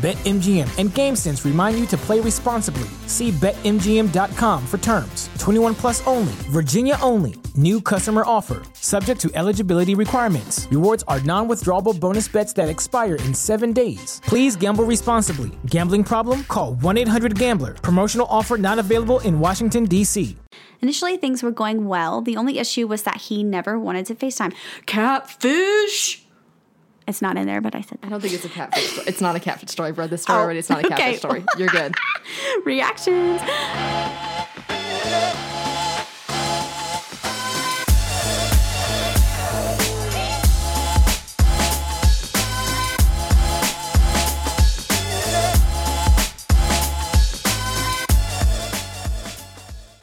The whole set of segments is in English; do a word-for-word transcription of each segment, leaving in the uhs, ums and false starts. BetMGM and GameSense remind you to play responsibly. See Bet M G M dot com for terms. twenty-one plus only. Virginia only. New customer offer. Subject to eligibility requirements. Rewards are non-withdrawable bonus bets that expire in seven days. Please gamble responsibly. Gambling problem? Call one eight hundred gambler. Promotional offer not available in Washington, D C Initially, things were going well. The only issue was that he never wanted to FaceTime. Catfish! It's not in there, but I said that. I don't think it's a catfish story. It's not a catfish story. I've read this story oh, already. It's not a catfish okay. story. You're good. Reactions.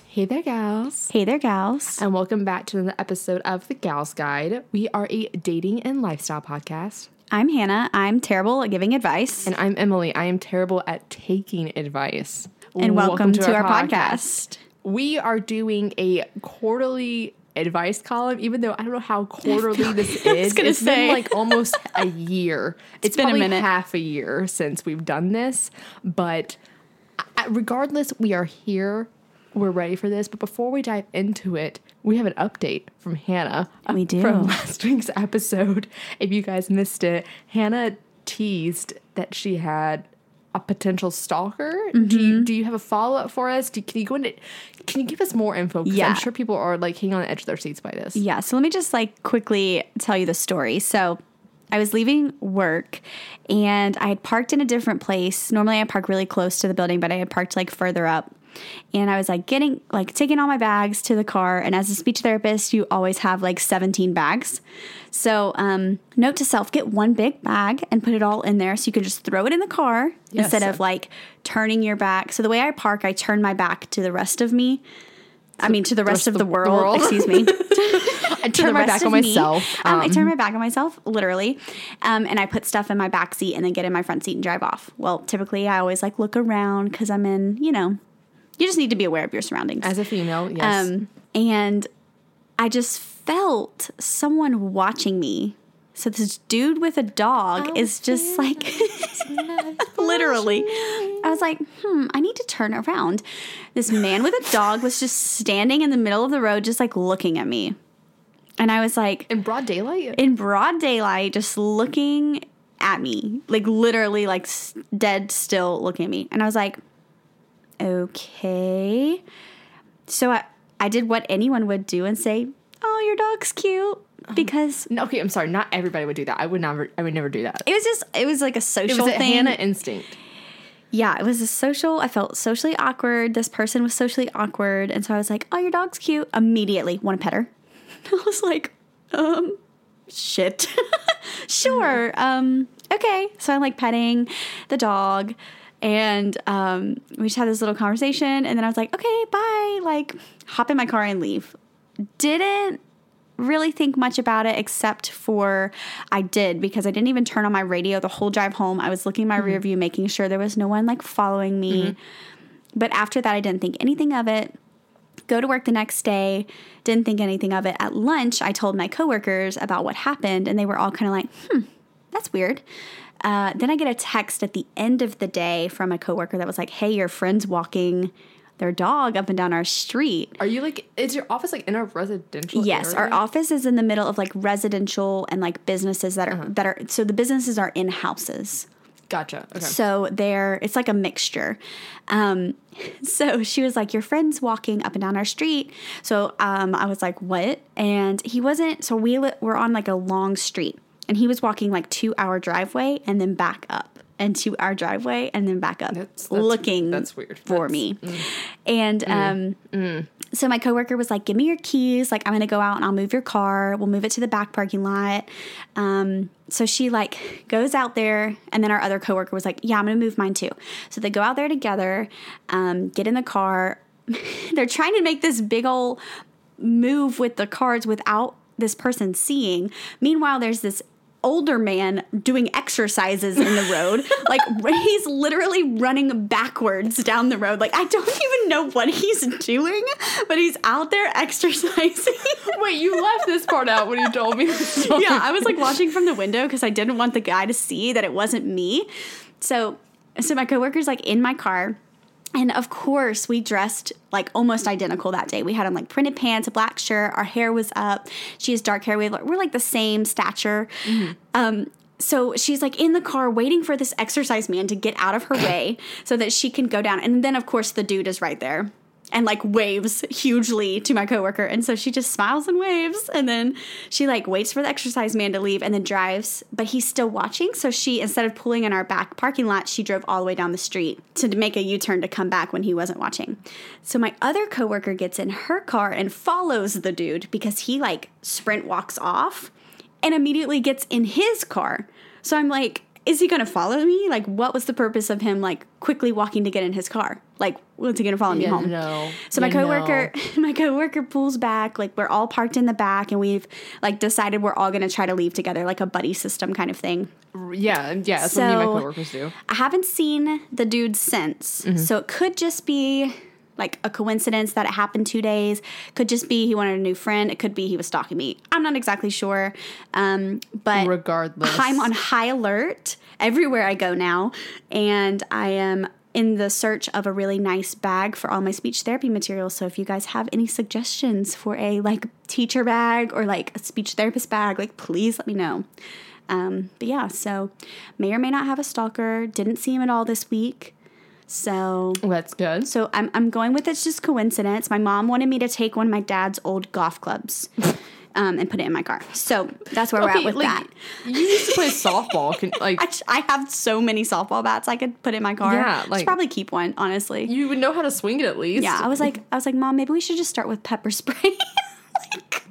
Hey there, gals. Hey there, gals. And welcome back to another episode of The Gals Guide. We are a dating and lifestyle podcast. I'm Hannah. I'm terrible at giving advice. And I'm Emily. I am terrible at taking advice. And welcome, welcome to, to our, our podcast. podcast. We are doing a quarterly advice column, even though I don't know how quarterly this is. I was gonna it's say. been like almost a year. It's, it's been probably a minute. half a year since we've done this. But regardless, we are here. We're ready for this, but before we dive into it, we have an update from Hannah. We do. From last week's episode. If you guys missed it, Hannah teased that she had a potential stalker. Mm-hmm. Do you, do you have a follow-up for us? Do, can you go into, can you give us more info? Because yeah. I'm sure people are like hanging on the edge of their seats by this. Yeah, so let me just like quickly tell you the story. So I was leaving work and I had parked in a different place. Normally I park really close to the building, but I had parked like further up. And I was like getting, like taking all my bags to the car. And as a speech therapist, you always have like seventeen bags. So um, note to self, get one big bag and put it all in there so you can just throw it in the car yes. instead of like turning your back. So the way I park, I turn my back to the rest of me. I mean, to the rest, the rest of the world, the world. Excuse me. I turn my back on me. myself. Um, um, I turn my back on myself, literally. Um, and I put stuff in my back seat and then get in my front seat and drive off. Well, typically I always like look around because I'm in, you know. You just need to be aware of your surroundings. As a female, yes. Um, and I just felt someone watching me. So this dude with a dog I is just like, literally. I was like, hmm, I need to turn around. This man with a dog was just standing in the middle of the road just like looking at me. And I was like. In broad daylight? In broad daylight, just looking at me. Like literally like dead still looking at me. And I was like. Okay. So I, I did what anyone would do and say, oh, your dog's cute. Because no, okay, I'm sorry, not everybody would do that. I would never I would never do that. It was just it was like a social thing. It was a Hannah instinct. Yeah, it was a social I felt socially awkward. This person was socially awkward, and so I was like, oh, your dog's cute. Immediately want to pet her. I was like, um shit. Sure. Um okay. So I'm like petting the dog. And um, we just had this little conversation, and then I was like, okay, bye, like hop in my car and leave. Didn't really think much about it except for I did because I didn't even turn on my radio the whole drive home. I was looking in my mm-hmm. rear view, making sure there was no one like following me. Mm-hmm. But after that, I didn't think anything of it. Go to work the next day, didn't think anything of it. At lunch, I told my coworkers about what happened, and they were all kind of like, hmm, that's weird. Uh, then I get a text at the end of the day from a coworker that was like, hey, your friend's walking their dog up and down our street. Are you like, is your office like in a residential Yes, area? Our office is in the middle of like residential and like businesses that are, uh-huh. that are, so the businesses are in houses. Gotcha. Okay. So there, it's like a mixture. Um, so she was like, your friend's walking up and down our street. So um, I was like, what? And he wasn't, so we li- were on like a long street. And he was walking like two hour driveway and then back up. into our driveway and then back up that's, that's, looking that's weird. for that's, me. Mm, and mm, um, mm. so my coworker was like, give me your keys. Like, I'm going to go out and I'll move your car. We'll move it to the back parking lot. Um, so she like goes out there, and then our other coworker was like, yeah, I'm going to move mine too. So they go out there together, um, get in the car. They're trying to make this big old move with the cards without this person seeing. Meanwhile, there's this older man doing exercises in the road. Like, he's literally running backwards down the road. Like, I don't even know what he's doing, but he's out there exercising. Wait, you left this part out when you told me this story. Yeah, I was like watching from the window because I didn't want the guy to see that it wasn't me. So, so my coworker's like in my car. And of course, we dressed like almost identical that day. We had on like printed pants, a black shirt. Our hair was up. She has dark hair. We have, we're like the same stature. Mm-hmm. Um, so she's like in the car waiting for this exercise man to get out of her way so that she can go down. And then, of course, the dude is right there and like waves hugely to my coworker. And so she just smiles and waves. And then she like waits for the exercise man to leave and then drives. But he's still watching. So she, instead of pulling in our back parking lot, she drove all the way down the street to make a U-turn to come back when he wasn't watching. So my other coworker gets in her car and follows the dude because he like sprint walks off and immediately gets in his car. So I'm like, is he going to follow me? Like, what was the purpose of him, like, quickly walking to get in his car? Like, was he going to follow me yeah, home? No. So my yeah, coworker, no. my coworker pulls back. Like, we're all parked in the back, and we've, like, decided we're all going to try to leave together, like a buddy system kind of thing. Yeah, yeah, that's so what me and my coworkers do. I haven't seen the dude since, mm-hmm. so it could just be, like, a coincidence that it happened two days. Could just be he wanted a new friend. It could be he was stalking me. I'm not exactly sure. Um, but regardless, I'm on high alert everywhere I go now. And I am in the search of a really nice bag for all my speech therapy materials. So if you guys have any suggestions for a, like, teacher bag or, like, a speech therapist bag, like, please let me know. Um, but, yeah, so may or may not have a stalker. Didn't see him at all this week. So that's good. So I'm I'm going with it's just coincidence. My mom wanted me to take one of my dad's old golf clubs, um, and put it in my car. So that's where okay, we're at with like, that. You used to play softball. Can, like I, I have so many softball bats I could put in my car. Yeah, like, should probably keep one. Honestly, you would know how to swing it at least. Yeah, I was like I was like, Mom, maybe we should just start with pepper spray. like,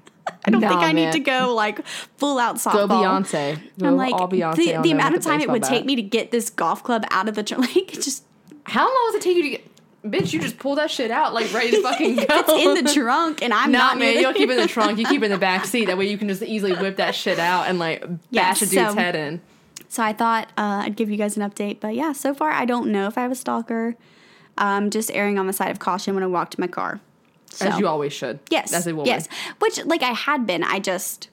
I don't nah, think I man. need to go, like, full out softball. Go Beyonce. Go I'm like all Beyonce. The, the amount of time it would bat. take me to get this golf club out of the tr- like it just. How long does it take you to get... Bitch, you just pull that shit out, like, ready to fucking go. It's in the trunk, and I'm nah, not... No, man, you don't keep it in the trunk. You keep it in the back seat. That way you can just easily whip that shit out and, like, bash yeah, a dude's so, head in. So I thought uh, I'd give you guys an update. But, yeah, so far I don't know if I have a stalker. I'm just erring on the side of caution when I walk to my car. So. As you always should. Yes. As a woman. Yes. Which, like, I had been. I just...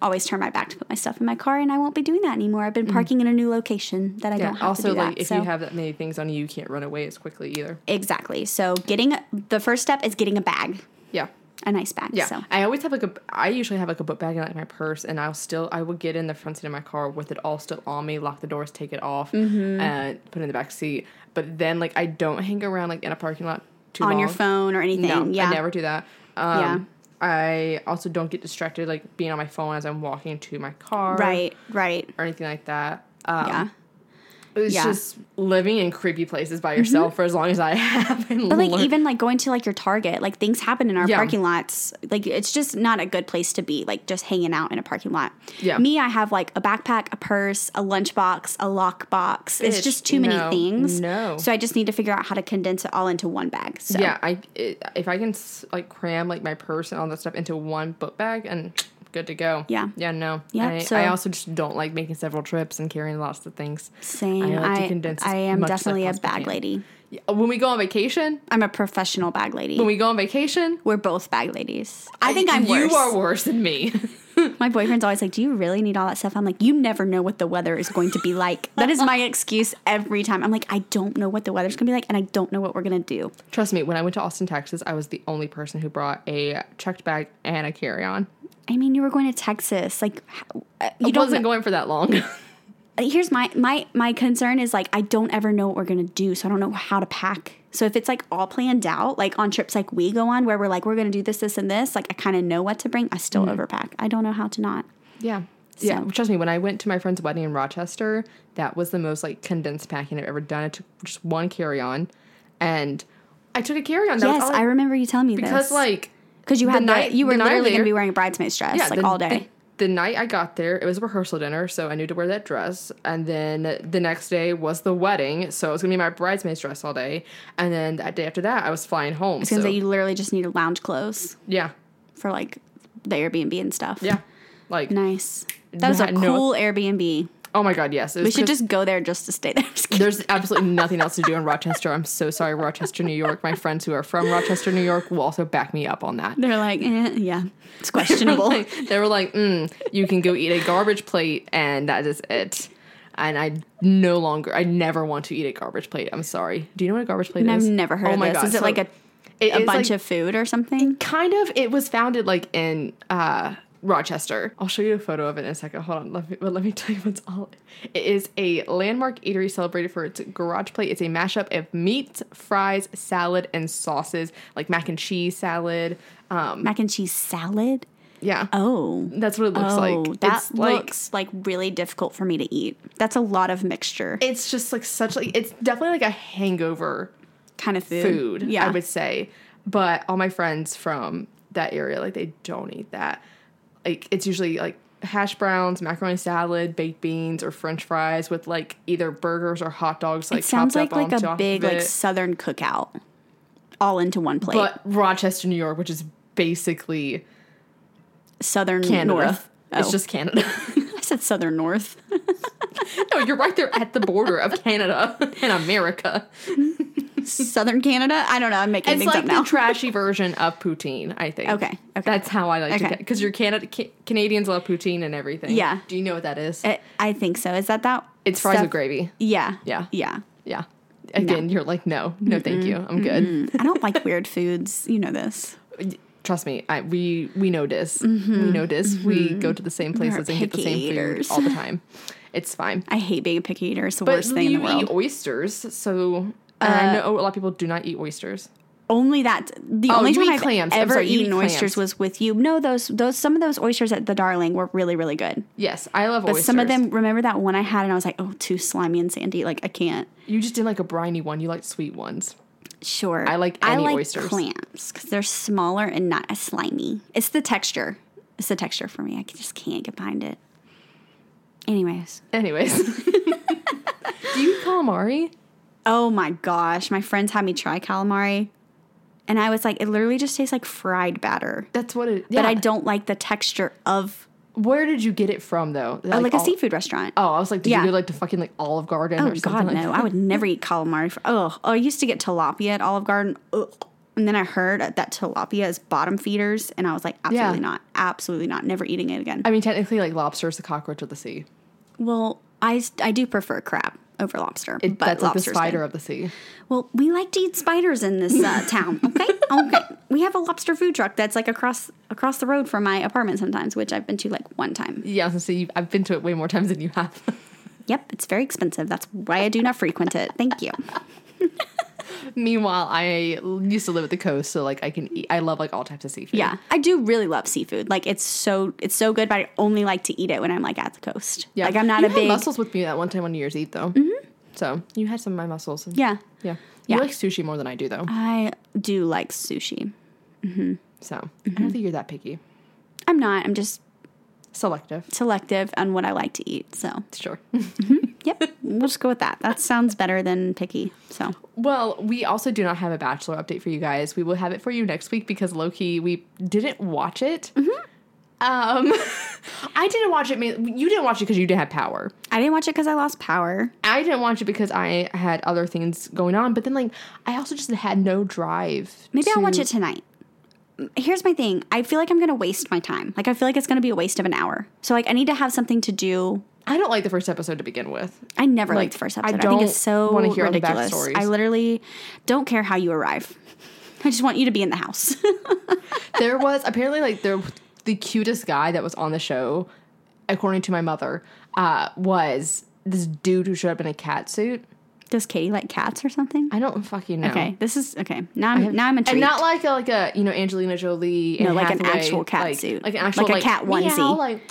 always turn my back to put my stuff in my car, and I won't be doing that anymore. I've been parking mm. in a new location that I yeah, don't have also, to do like, that. Also, so. If you have that many things on you, you can't run away as quickly either. Exactly. So getting the first step is getting a bag. Yeah. A nice bag. Yeah. So. I always have like a, I usually have like a book bag in like my purse, and I'll still, I will get in the front seat of my car with it all still on me, lock the doors, take it off, mm-hmm. and put it in the back seat. But then like I don't hang around like in a parking lot too on long. On your phone or anything. No, yeah. I never do that. Um, yeah. I also don't get distracted, like, being on my phone as I'm walking to my car. Right, right. Or anything like that. Um, yeah. It's yeah. just living in creepy places by yourself mm-hmm. for as long as I have. But, like, learned. even, like, going to, like, your Target. Like, things happen in our yeah. parking lots. Like, it's just not a good place to be, like, just hanging out in a parking lot. Yeah. Me, I have, like, a backpack, a purse, a lunchbox, a lockbox. It's just too no, many things. No. So I just need to figure out how to condense it all into one bag. So. Yeah. I it, If I can, like, cram, like, my purse and all that stuff into one book bag and... good to go. Yeah. Yeah, no. Yeah. I, so, I also just don't like making several trips and carrying lots of things. Same. I like I, to condense I am definitely a bag lady. When we go on vacation. I'm a professional bag lady. When we go on vacation. We're both bag ladies. I think I, I'm you worse. You are worse than me. My boyfriend's always like, do you really need all that stuff? I'm like, you never know what the weather is going to be like. That is my excuse every time. I'm like, I don't know what the weather's going to be like, and I don't know what we're going to do. Trust me, when I went to Austin, Texas, I was the only person who brought a checked bag and a carry-on. I mean, you were going to Texas. Like, you I don't wasn't know. going for that long. Here's my, my, my concern is, like, I don't ever know what we're going to do, so I don't know how to pack. So if it's, like, all planned out, like, on trips like we go on where we're, like, we're going to do this, this, and this, like, I kind of know what to bring. I still mm-hmm. overpack. I don't know how to not. Yeah. So. Yeah, trust me, when I went to my friend's wedding in Rochester, that was the most, like, condensed packing I've ever done. I took just one carry-on, and I took a carry-on. That yes, was all I, I remember you telling me because, this. Because, like... Because you had the night, the, you were literally going to be wearing a bridesmaid's dress, yeah, like, the, all day. The, the night I got there, it was a rehearsal dinner, so I knew to wear that dress. And then the next day was the wedding, so it was going to be my bridesmaid's dress all day. And then that day after that, I was flying home. It's going to say you literally just needed lounge clothes. Yeah. For, like, the Airbnb and stuff. Yeah. Like nice. That was a cool no, Airbnb. Oh my God, yes. We should just go there just to stay there. There's absolutely nothing else to do in Rochester. I'm so sorry, Rochester, New York. My friends who are from Rochester, New York will also back me up on that. They're like, eh, yeah, it's questionable. They were like, they were like mm, you can go eat a garbage plate and that is it. And I no longer, I never want to eat a garbage plate. I'm sorry. Do you know what a garbage plate I've is? I've never heard oh of my this. God. Is it so like a, it a bunch like, of food or something? Kind of. It was founded like in... uh Rochester. I'll show you a photo of it in a second. Hold on. Let me, but let me tell you what's all. It is a landmark eatery celebrated for its garage plate. It's a mashup of meats, fries, salad, and sauces, like mac and cheese salad. Um, mac and cheese salad? Yeah. Oh. That's what it looks oh, like. That it's looks like, like really difficult for me to eat. That's a lot of mixture. It's just like such like, it's definitely like a hangover kind of food, food yeah. I would say. But all my friends from that area, like they don't eat that. Like, it's usually, like, hash browns, macaroni salad, baked beans, or French fries with, like, either burgers or hot dogs, like, chopped up on top of it. It sounds like, like, a big, like, Southern cookout all into one plate. But Rochester, New York, which is basically... Southern Canada. North. Oh. It's just Canada. I said Southern North. No, you're right there at the border of Canada and America. Southern Canada? I don't know. I'm making it's things like up now. It's like the trashy version of poutine, I think. Okay. Okay. That's how I like okay. to get because your Canada ca- Canadians love poutine and everything. Yeah. Do you know what that is? It, I think so. Is that that? It's fries stuff? With gravy. Yeah. Yeah. Yeah. Yeah. Again, no. You're like, no, no, mm-mm, thank you. I'm mm-mm. good. I don't like weird foods. You know this. Trust me. I, we we know this. Mm-hmm. We know this. Mm-hmm. We go to the same places and get the same food all the time. It's fine. I hate being a picky eater. It's the but worst thing in the world. But you eat oysters, so... And uh, I know a lot of people do not eat oysters. Only that the oh, only time I've clams. ever sorry, eaten eat oysters was with you. No, those those some of those oysters at the Darling were really really good. Yes, I love but oysters. But some of them, remember that one I had, and I was like, oh, too slimy and sandy. Like I can't. You just did like a briny one. You like sweet ones. Sure, I like any I like oysters. Clams because they're smaller and not as slimy. It's the texture. It's the texture for me. I just can't get behind it. Anyways. Anyways. Do you eat calamari? Oh my gosh, my friends had me try calamari, and I was like, it literally just tastes like fried batter. That's what it is. Yeah. But I don't like the texture of... Where did you get it from, though? Like, oh, like all, a seafood restaurant. Oh, I was like, did yeah. you go like to fucking like Olive Garden oh, or something? Oh, God, like no. That? I would never eat calamari. For, oh, oh, I used to get tilapia at Olive Garden, ugh. And then I heard that tilapia is bottom feeders, and I was like, absolutely yeah. not. Absolutely not. Never eating it again. I mean, technically, like lobster is the cockroach of the sea. Well, I, I do prefer crab. Over lobster. It, but that's like the spider good. Of the sea. Well, we like to eat spiders in this uh, town, okay? Okay. We have a lobster food truck that's like across across the road from my apartment sometimes, which I've been to like one time. Yeah, I was going to say, you, I've been to it way more times than you have. Yep, it's very expensive. That's why I do not frequent it. Thank you. Meanwhile, I used to live at the coast, so like I can eat, I love like all types of seafood. Yeah, I do really love seafood. Like it's so it's so good, but I only like to eat it when I'm like at the coast. Yeah, like I'm not you a had big mussels with me that one time on New Year's Eve though. Mm-hmm. So you had some of my mussels. And... Yeah, yeah. You yeah. like sushi more than I do though. I do like sushi. Mm-hmm. So mm-hmm. I don't think you're that picky. I'm not. I'm just selective. Selective on what I like to eat. So sure. Mm-hmm. Yep, we'll just go with that. That sounds better than picky. So, well, we also do not have a Bachelor update for you guys. We will have it for you next week because low-key, we didn't watch it. Mm-hmm. Um, I didn't watch it. You didn't watch it because you didn't have power. I didn't watch it because I lost power. I didn't watch it because I had other things going on. But then, like, I also just had no drive. Maybe to... I'll watch it tonight. Here's my thing. I feel like I'm going to waste my time. Like, I feel like it's going to be a waste of an hour. So, like, I need to have something to do. I don't like the first episode to begin with. I never like, liked the first episode. I, don't I think it's so want to hear ridiculous. All the backstories. I literally don't care how you arrive. I just want you to be in the house. There was apparently like there, the cutest guy that was on the show, according to my mother, uh, was this dude who showed up in a cat suit. Does Katie like cats or something? I don't fucking know. Okay, this is okay. Now I'm have, now I'm intrigued. And not like a, like a you know Angelina Jolie. No, like Hathaway, an actual cat like, suit, like an actual like a like, cat onesie. Meow, like,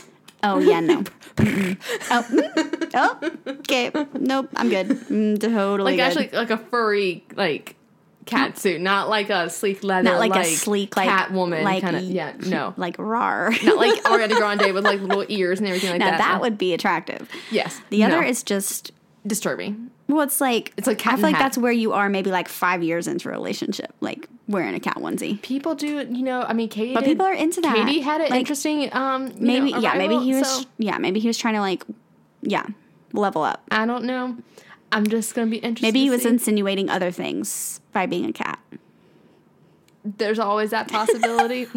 Oh, yeah, no. Mm-mm. Oh, oh, okay. Nope, I'm good. Mm, totally Like, good. Actually, like a furry, like, cat suit. Not like a sleek leather, Not like, like a sleek, like, cat woman like, kind of. Yeah, no. Like, rar. Not like Ariana Grande with, like, little ears and everything like now, that. Now, that would be attractive. Yes. The other no. is just... disturbing. Well, it's like... It's like cat I feel like hat. That's where you are maybe, like, five years into a relationship. Like, wearing a cat onesie. People do, you know, I mean, Katie... But did, people are into that. Katie had an like, interesting, um, you maybe, know, arrival, yeah, maybe he was... So. Yeah, maybe he was trying to, like, yeah, level up. I don't know. I'm just going to be interested Maybe he was see. insinuating other things by being a cat. There's always that possibility.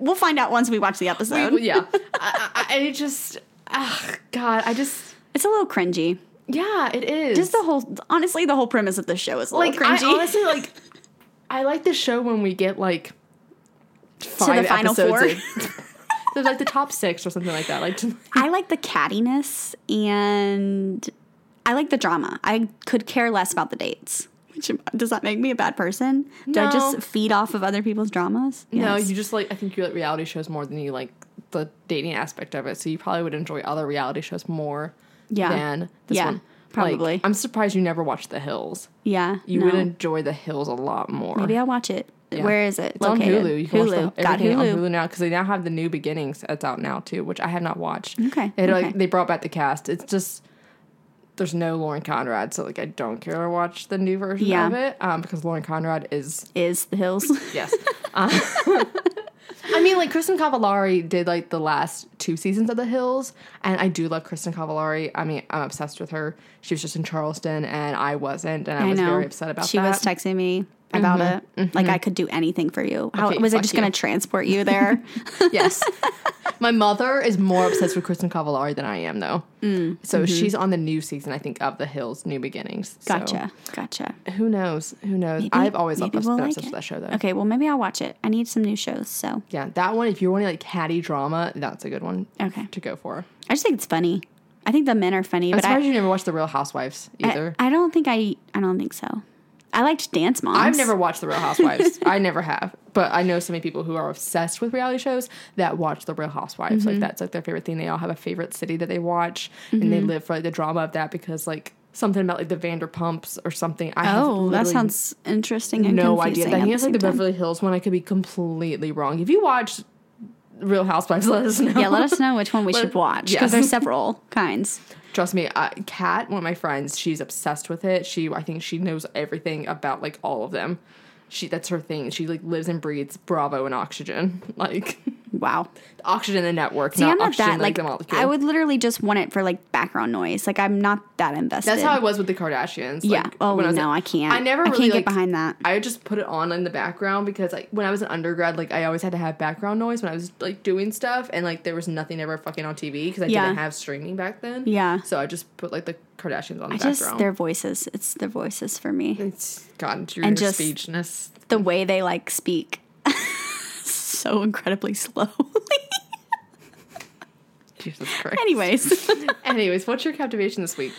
We'll find out once we watch the episode. We, yeah. I, I, I just... Oh, God, I just... It's a little cringy. Yeah, it is. Just the whole, honestly, the whole premise of the show is a little like, cringy. I honestly, like, I like the show when we get, like, five to the final episodes four. In. So, like, the top six or something like that. Like, I like the cattiness, and I like the drama. I could care less about the dates. Which, does that make me a bad person? Do no. I just feed off of other people's dramas? Yes. No, you just, like, I think you like reality shows more than you like the dating aspect of it. So you probably would enjoy other reality shows more. Yeah. Than this yeah, one. Probably. Like, I'm surprised you never watched The Hills. Yeah. You no. would enjoy The Hills a lot more. Maybe I'll watch it. Yeah. Where is it? It's, it's on okay. Hulu. You can Hulu. Watch the, Got Hulu. On Hulu now because they now have the New Beginnings that's out now too, which I have not watched. Okay. It, okay. Like, they brought back the cast. It's just there's no Lauren Conrad, so like I don't care to watch the new version yeah. of it um, because Lauren Conrad is is The Hills. Yes. Um, I mean, like, Kristen Cavallari did, like, the last two seasons of The Hills, and I do love Kristen Cavallari. I mean, I'm obsessed with her. She was just in Charleston, and I wasn't, and I, I was know. very upset about she that. She was texting me about mm-hmm. it. Mm-hmm. Like, I could do anything for you. How, okay, was I just going to transport you there? Yes. My mother is more obsessed with Kristen Cavallari than I am, though. Mm. So mm-hmm. she's on the new season, I think, of The Hills, New Beginnings. Gotcha. So. Gotcha. Who knows? Who knows? Maybe, I've always loved we'll like that show, though. Okay, well, maybe I'll watch it. I need some new shows, so. Yeah, that one, if you're wanting, like, catty drama, that's a good one okay. to go for. I just think it's funny. I think the men are funny. I'm but surprised I, you never watched The Real Housewives, either. I, I don't think I, I don't think so. I liked Dance Moms. I've never watched The Real Housewives. I never have. But I know so many people who are obsessed with reality shows that watch The Real Housewives. Mm-hmm. Like, that's, like, their favorite thing. They all have a favorite city that they watch, mm-hmm. and they live for, like, the drama of that because, like, something about, like, the Vanderpumps or something. I have oh, that sounds interesting and no confusing idea. I think it's, like, the time. Beverly Hills one. I could be completely wrong. If you watch Real Housewives, let us know. Yeah, let us know which one we let, should watch because yes. there's several kinds. Trust me, uh, Kat, one of my friends, she's obsessed with it. She, I think she knows everything about, like, all of them. She That's her thing. She, like, lives and breathes Bravo and Oxygen. Like, wow. Oxygen the network, See, not I'm not Oxygen that, like, like the molecule. I would literally just want it for, like, background noise. Like, I'm not that invested. That's how I was with the Kardashians. Yeah. Like, oh, when I was no, like, I can't. I never I really, can't get like, behind that. I would just put it on in the background because, like, when I was an undergrad, like, I always had to have background noise when I was, like, doing stuff. And, like, there was nothing ever fucking on T V because I yeah. didn't have streaming back then. Yeah. So I just put, like, the Kardashians on the I background. Just their voices. It's their voices for me. It's gotten through your speechness. The way they, like, speak. So incredibly slowly. Jesus Christ. Anyways. Anyways, what's your captivation this week?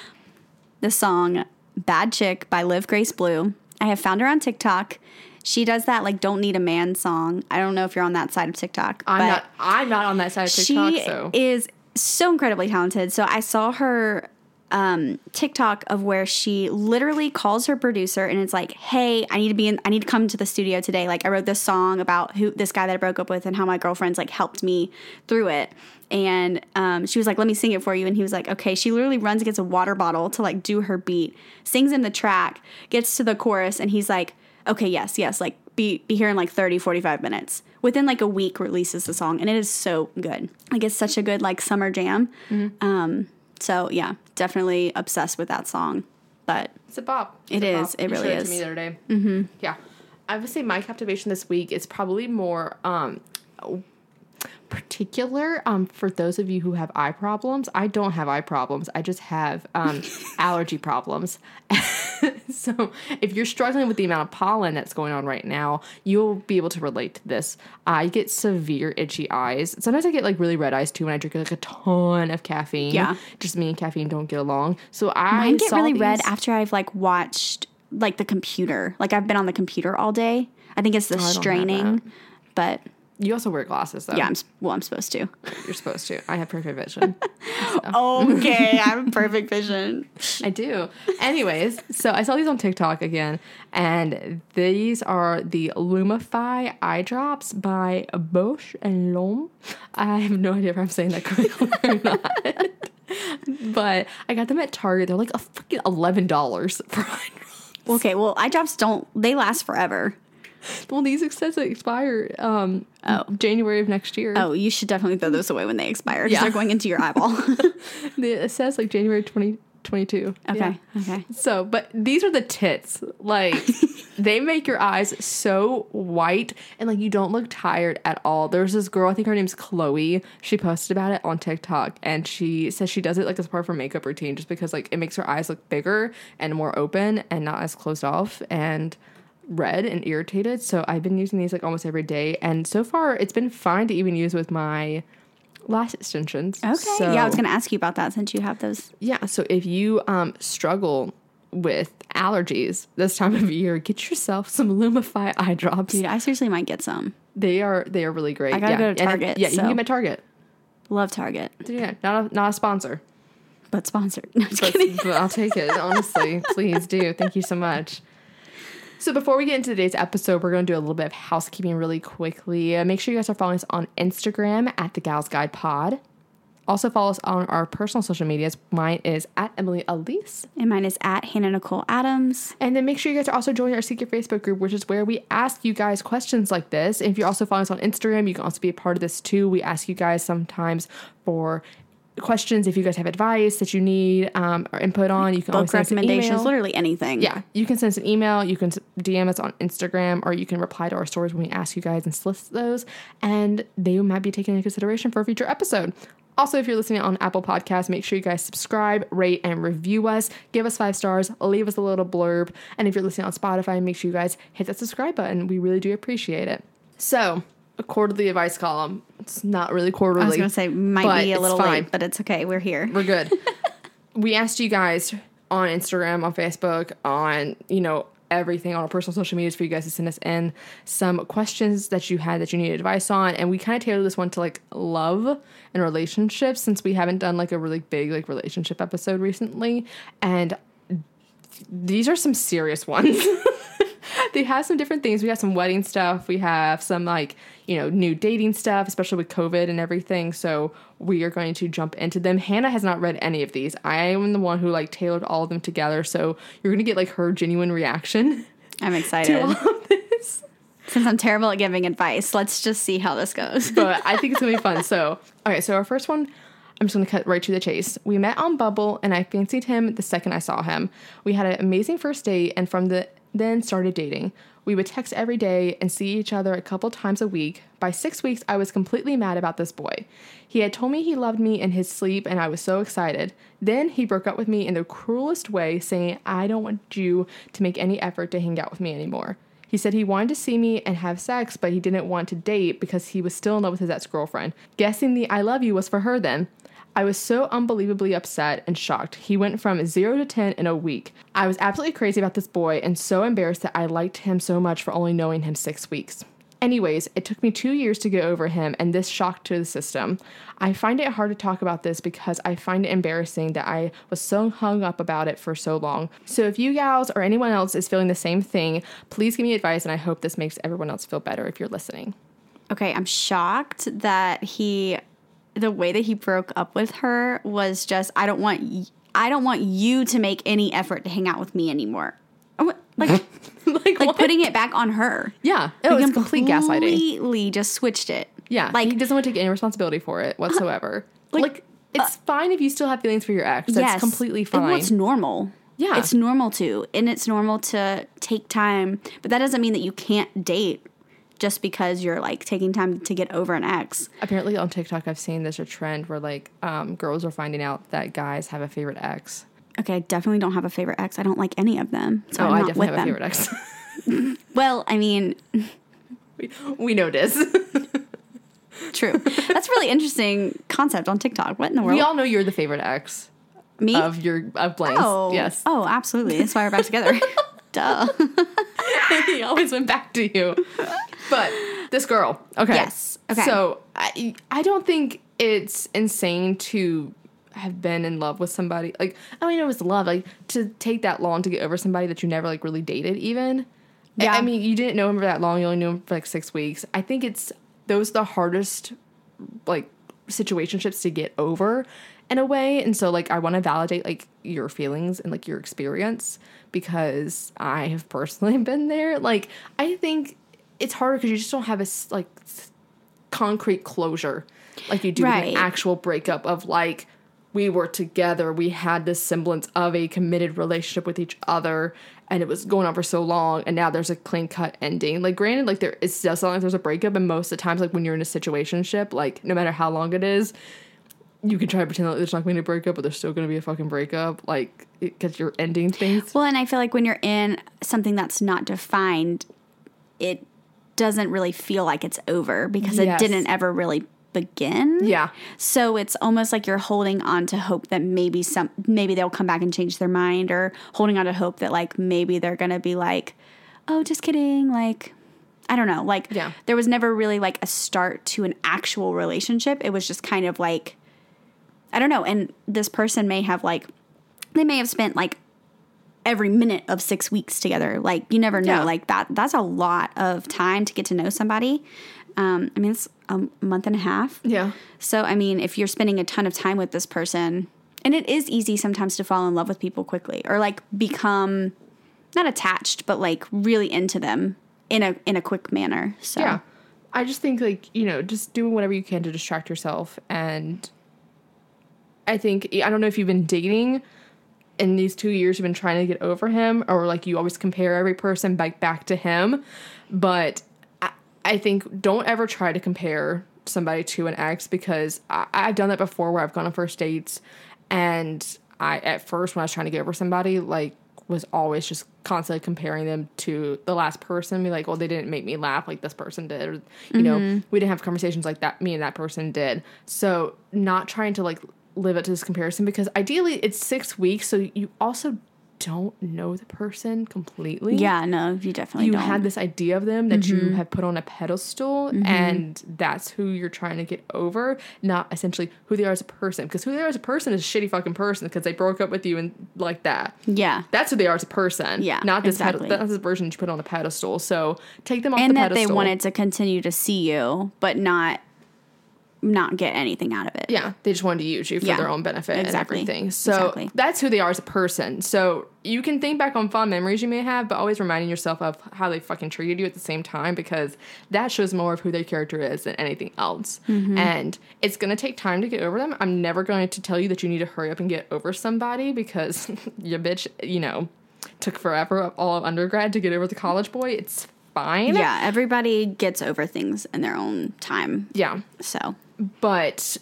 The song Bad Chick by Live Grace Blue. I have found her on TikTok. She does that, like, don't need a man song. I don't know if you're on that side of TikTok. I'm but not I'm not on that side of TikTok, she so. She is so incredibly talented. So I saw her um TikTok of where she literally calls her producer and it's like, hey, I need to be in I need to come to the studio today. Like, I wrote this song about who this guy that I broke up with and how my girlfriend's, like, helped me through it. And um she was like, let me sing it for you. And he was like, okay. She literally runs and gets a water bottle to, like, do her beat, sings in the track, gets to the chorus, and he's like, okay, yes, yes, like be be here in like thirty, forty-five minutes. Within like a week releases the song, and it is so good. Like, it's such a good, like, summer jam. Mm-hmm. Um So, yeah, definitely obsessed with that song. But it's a bop. It's it a is. Bop. It you really showed it is. It to me the other day. Mm-hmm. Yeah. I would say my captivation this week is probably more um, particular um, for those of you who have eye problems. I don't have eye problems. I just have um, allergy problems. So if you're struggling with the amount of pollen that's going on right now, you'll be able to relate to this. I get severe itchy eyes. Sometimes I get, like, really red eyes, too, when I drink, like, a ton of caffeine. Yeah. Just me and caffeine don't get along. So I Mine get really these. red after I've, like, watched, like, the computer. Like, I've been on the computer all day. I think it's the oh, straining. But You also wear glasses, though. Yeah, I'm, well, I'm supposed to. You're supposed to. I have perfect vision. So. Okay, I have perfect vision. I do. Anyways, so I saw these on TikTok again, and these are the Lumify eye drops by Bosch and Lomb. I have no idea if I'm saying that correctly or not. But I got them at Target. They're like a fucking eleven dollars for eye drops. Okay, well, eye drops don't, they last forever. Well, these expire um, oh. January of next year. Oh, you should definitely throw those away when they expire because yeah. they're going into your eyeball. It says like January twenty twenty-two. Okay. Yeah. Okay. So, but these are the tits. Like, they make your eyes so white and like you don't look tired at all. There's this girl, I think her name's Chloe. She posted about it on TikTok and she says she does it like as part of her makeup routine just because like it makes her eyes look bigger and more open and not as closed off and red and irritated. So I've been using these like almost every day, and so far it's been fine to even use with my lash extensions. Okay. So, yeah, I was gonna ask you about that since you have those. Yeah, so if you um struggle with allergies this time of year, get yourself some Lumify eye drops. Dude, I seriously might get some. They are they are really great. I gotta yeah. go to Target. And, yeah, so. You can get my Target. Love Target. Yeah, not a, not a sponsor. But sponsored. No, but, but I'll take it, honestly. Please do. Thank you so much. So before we get into today's episode, we're going to do a little bit of housekeeping really quickly. Uh, make sure you guys are following us on Instagram at The Gals Guide Pod. Also follow us on our personal social medias. Mine is at Emily Aleece. And mine is at Hannah Nicole Adams. And then make sure you guys are also joining our secret Facebook group, which is where we ask you guys questions like this. And if you're also following us on Instagram, you can also be a part of this too. We ask you guys sometimes for questions if you guys have advice that you need um, or input on. You can book always send recommendations, us an literally anything. Yeah, you can send us an email, you can D M us on Instagram, or you can reply to our stories when we ask you guys and solicit those, and they might be taken into consideration for a future episode. Also, if you're listening on Apple Podcasts, make sure you guys subscribe, rate, and review us. Give us five stars. Leave us a little blurb. And if you're listening on Spotify, make sure you guys hit that subscribe button. We really do appreciate it. So, a quarterly advice column. It's not really quarterly. I was going to say, might be a little late, but it's okay. We're here. We're good. We asked you guys on Instagram, on Facebook, on, you know, everything, on our personal social medias for you guys to send us in some questions that you had that you needed advice on. And we kind of tailored this one to like love and relationships since we haven't done like a really big like relationship episode recently. And these are some serious ones. They have some different things. We have some wedding stuff. We have some, like, you know, new dating stuff, especially with COVID and everything. So we are going to jump into them. Hannah has not read any of these. I am the one who, like, tailored all of them together. So you're going to get, like, her genuine reaction. I'm excited. To all of this. Since I'm terrible at giving advice, let's just see how this goes. But I think it's going to be fun. So, okay, so our first one. I'm just going to cut right to the chase. We met on Bubble, and I fancied him the second I saw him. We had an amazing first date, and from the then started dating. We would text every day and see each other a couple times a week. By six weeks, I was completely mad about this boy. He had told me he loved me in his sleep, and I was so excited. Then he broke up with me in the cruelest way, saying, I don't want you to make any effort to hang out with me anymore. He said he wanted to see me and have sex, but he didn't want to date because he was still in love with his ex-girlfriend. Guessing the I love you was for her then. I was so unbelievably upset and shocked. He went from zero to ten in a week. I was absolutely crazy about this boy and so embarrassed that I liked him so much for only knowing him six weeks. Anyways, it took me two years to get over him and this shock to the system. I find it hard to talk about this because I find it embarrassing that I was so hung up about it for so long. So if you gals or anyone else is feeling the same thing, please give me advice, and I hope this makes everyone else feel better if you're listening. Okay, I'm shocked that he... the way that he broke up with her was just, I don't want, y- I don't want you to make any effort to hang out with me anymore. Like, like, like, like putting it back on her. Yeah. It like was complete gaslighting. Completely just switched it. Yeah. Like, he doesn't want to take any responsibility for it whatsoever. Uh, like, like, it's uh, fine if you still have feelings for your ex. That's yes, completely fine. Well, it's normal. Yeah. It's normal to, and it's normal to take time, but that doesn't mean that you can't date just because you're, like, taking time to get over an ex. Apparently on TikTok I've seen there's a trend where, like, um, girls are finding out that guys have a favorite ex. Okay, I definitely don't have a favorite ex. I don't like any of them. So oh, I'm not I definitely with have them. a favorite ex. Well, I mean... We, we know this. True. That's a really interesting concept on TikTok. What in the world? We all know you're the favorite ex. Me? Of your... Of Blaine. Oh. Yes. Oh, absolutely. That's why we're back together. Duh. He always went back to you. But This girl. Okay. Yes. Okay. So I, I don't think it's insane to have been in love with somebody. Like, I don't even know if it's love. Like, to take that long to get over somebody that you never, like, really dated even. Yeah. I, I mean, you didn't know him for that long. You only knew him for, like, six weeks. I think it's, those are the hardest, like, situationships to get over in a way. And so, like, I want to validate, like, your feelings and, like, your experience, because I have personally been there. Like, I think it's harder because you just don't have a, like, concrete closure like you do right. with an actual breakup of, like, we were together, we had this semblance of a committed relationship with each other, and it was going on for so long, and now there's a clean-cut ending. Like, granted, like, there, it does sound like there's a breakup, and most of the times, like, when you're in a situationship, like, no matter how long it is, you can try to pretend like there's not going to be a breakup, but there's still going to be a fucking breakup, like, because you're ending things. Well, and I feel like when you're in something that's not defined, it doesn't really feel like it's over, because yes. it didn't ever really begin. Yeah. So it's almost like you're holding on to hope that maybe some, maybe they'll come back and change their mind, or holding on to hope that, like, maybe they're going to be like, oh, just kidding, like, I don't know. Like, yeah. there was never really, like, a start to an actual relationship. It was just kind of like, I don't know. And this person may have, like, they may have spent, like, every minute of six weeks together. Like, you never know. Yeah. Like, that, that's a lot of time to get to know somebody. Um, I mean, it's a month and a half. Yeah. So, I mean, if you're spending a ton of time with this person, and it is easy sometimes to fall in love with people quickly, or, like, become not attached, but, like, really into them in a, in a quick manner. So yeah. I just think, like, you know, just doing whatever you can to distract yourself. And I think, I don't know if you've been dating in these two years, you've been trying to get over him, or, like, you always compare every person back, back to him. But I think don't ever try to compare somebody to an ex, because I, I've done that before where I've gone on first dates, and I, at first when I was trying to get over somebody, like, was always just constantly comparing them to the last person. Be like, well, they didn't make me laugh like this person did, or, you mm-hmm. know, we didn't have conversations like that, me and that person did. So not trying to, like, live up to this comparison, because ideally it's six weeks. So you also don't know the person completely. Yeah, no, you definitely you don't. You had this idea of them that mm-hmm. you have put on a pedestal, mm-hmm. and that's who you're trying to get over, not essentially who they are as a person. Because who they are as a person is a shitty fucking person, because they broke up with you and like that. Yeah. That's who they are as a person. Yeah, not this exactly. ped- That's the person you put on a pedestal. So take them off and the pedestal. And that they wanted to continue to see you, but not not get anything out of it. Yeah, they just wanted to use you for yeah, their own benefit exactly, and everything. So exactly. that's who they are as a person. So you can think back on fond memories you may have, but always reminding yourself of how they fucking treated you at the same time, because that shows more of who their character is than anything else. Mm-hmm. And it's going to take time to get over them. I'm never going to tell you that you need to hurry up and get over somebody, because your bitch, you know, took forever all of undergrad to get over the college boy. It's fine. Yeah, everybody gets over things in their own time. Yeah. So... But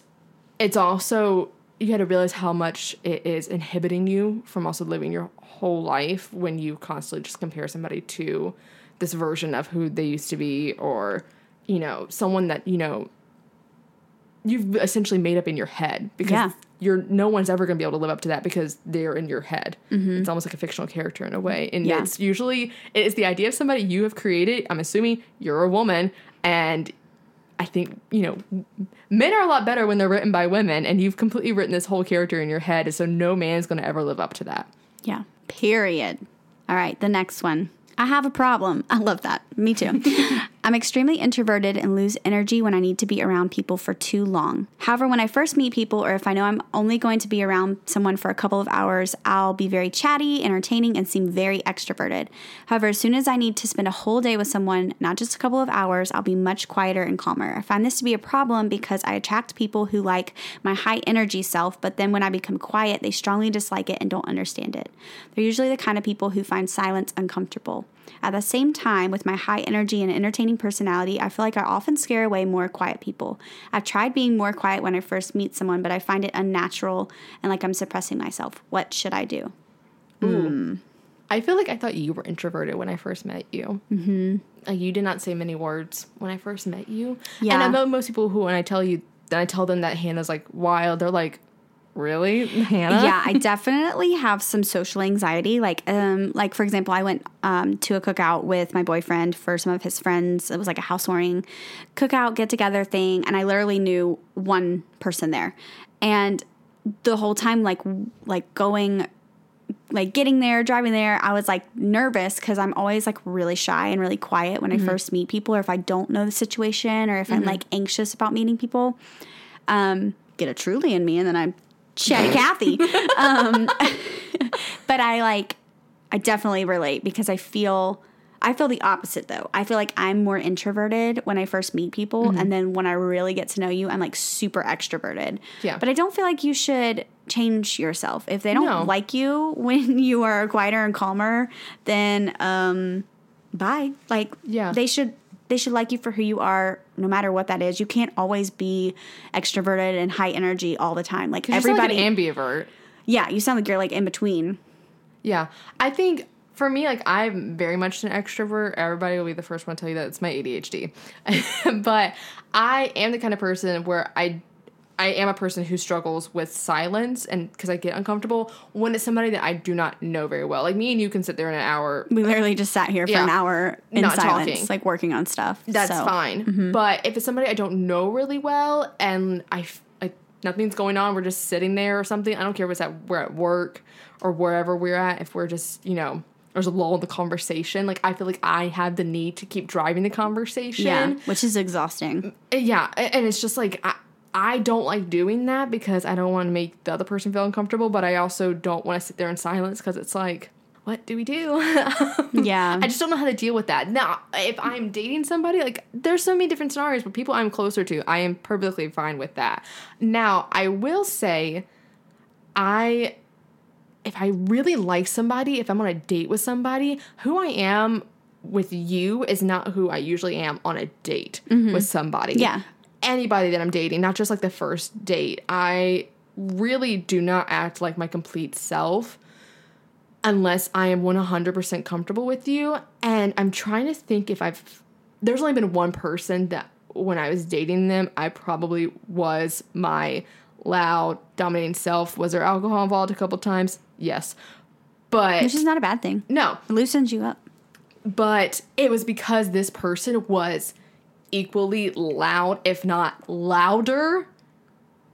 it's also, you got to realize how much it is inhibiting you from also living your whole life when you constantly just compare somebody to this version of who they used to be, or, you know, someone that, you know, you've essentially made up in your head, because yeah. you're no one's ever going to be able to live up to that, because they're in your head. Mm-hmm. It's almost like a fictional character in a way. And yeah. it's usually, it's the idea of somebody you have created. I'm assuming you're a woman, and I think, you know, men are a lot better when they're written by women, and you've completely written this whole character in your head, so no man is going to ever live up to that. Yeah. Period. All right, the next one. I have a problem. I love that. Me too. I'm extremely introverted and lose energy when I need to be around people for too long. However, when I first meet people, or if I know I'm only going to be around someone for a couple of hours, I'll be very chatty, entertaining, and seem very extroverted. However, as soon as I need to spend a whole day with someone, not just a couple of hours, I'll be much quieter and calmer. I find this to be a problem because I attract people who like my high energy self, but then when I become quiet, they strongly dislike it and don't understand it. They're usually the kind of people who find silence uncomfortable. At the same time, with my high energy and entertaining personality, I feel like I often scare away more quiet people. I've tried being more quiet when I first meet someone, but I find it unnatural and like I'm suppressing myself. What should I do? Mm. I feel like I thought you were introverted when I first met you. Mm-hmm. Like, you did not say many words when I first met you. Yeah. And I know most people who, when I tell you, then I tell them that Hannah's like wild, they're like, Really, Hannah? Yeah, I definitely have some social anxiety. Like, um, like for example, I went um, to a cookout with my boyfriend for some of his friends. It was like a housewarming cookout get-together thing, and I literally knew one person there. And the whole time, like, like going, like getting there, driving there, I was like nervous because I'm always like really shy and really quiet when mm-hmm. I first meet people, or if I don't know the situation, or if mm-hmm. I'm like anxious about meeting people. Um, get a truly in me, and then I'm Chatty Cathy. Um, but I like, I definitely relate because I feel, I feel the opposite though. I feel like I'm more introverted when I first meet people. Mm-hmm. And then when I really get to know you, I'm like super extroverted. Yeah. But I don't feel like you should change yourself. If they don't no. like you when you are quieter and calmer, then, um, bye. Like yeah. they should, they should like you for who you are, no matter what that is. You can't always be extroverted and high energy all the time. Like everybody, you sound like an ambivert. Yeah, you sound like you're like in between. Yeah, I think for me, like I'm very much an extrovert. Everybody will be the first one to tell you that it's my A D H D, but I am the kind of person where I, I am a person who struggles with silence, and because I get uncomfortable when it's somebody that I do not know very well. Like me and you can sit there in an hour. We literally just sat here for yeah, an hour in not silence, talking. Like working on stuff. That's so. fine. Mm-hmm. But if it's somebody I don't know really well and I, I nothing's going on, we're just sitting there or something. I don't care if it's at we're at work or wherever we're at. If we're just you know there's a lull in the conversation, like I feel like I have the need to keep driving the conversation. Yeah, which is exhausting. Yeah, and it's just like. I, I don't like doing that because I don't want to make the other person feel uncomfortable, but I also don't want to sit there in silence because it's like, what do we do? Yeah. I just don't know how to deal with that. Now, if I'm dating somebody, like there's so many different scenarios, but people I'm closer to, I am perfectly fine with that. Now, I will say I, if I really like somebody, if I'm on a date with somebody, who I am with you is not who I usually am on a date mm-hmm. with somebody. Yeah. Anybody that I'm dating, not just like the first date. I really do not act like my complete self unless I am one hundred percent comfortable with you. And I'm trying to think if I've, there's only been one person that when I was dating them, I probably was my loud, dominating self. Was there alcohol involved a couple times? Yes. But. Which is not a bad thing. No. It loosens you up. But it was because this person was equally loud, if not louder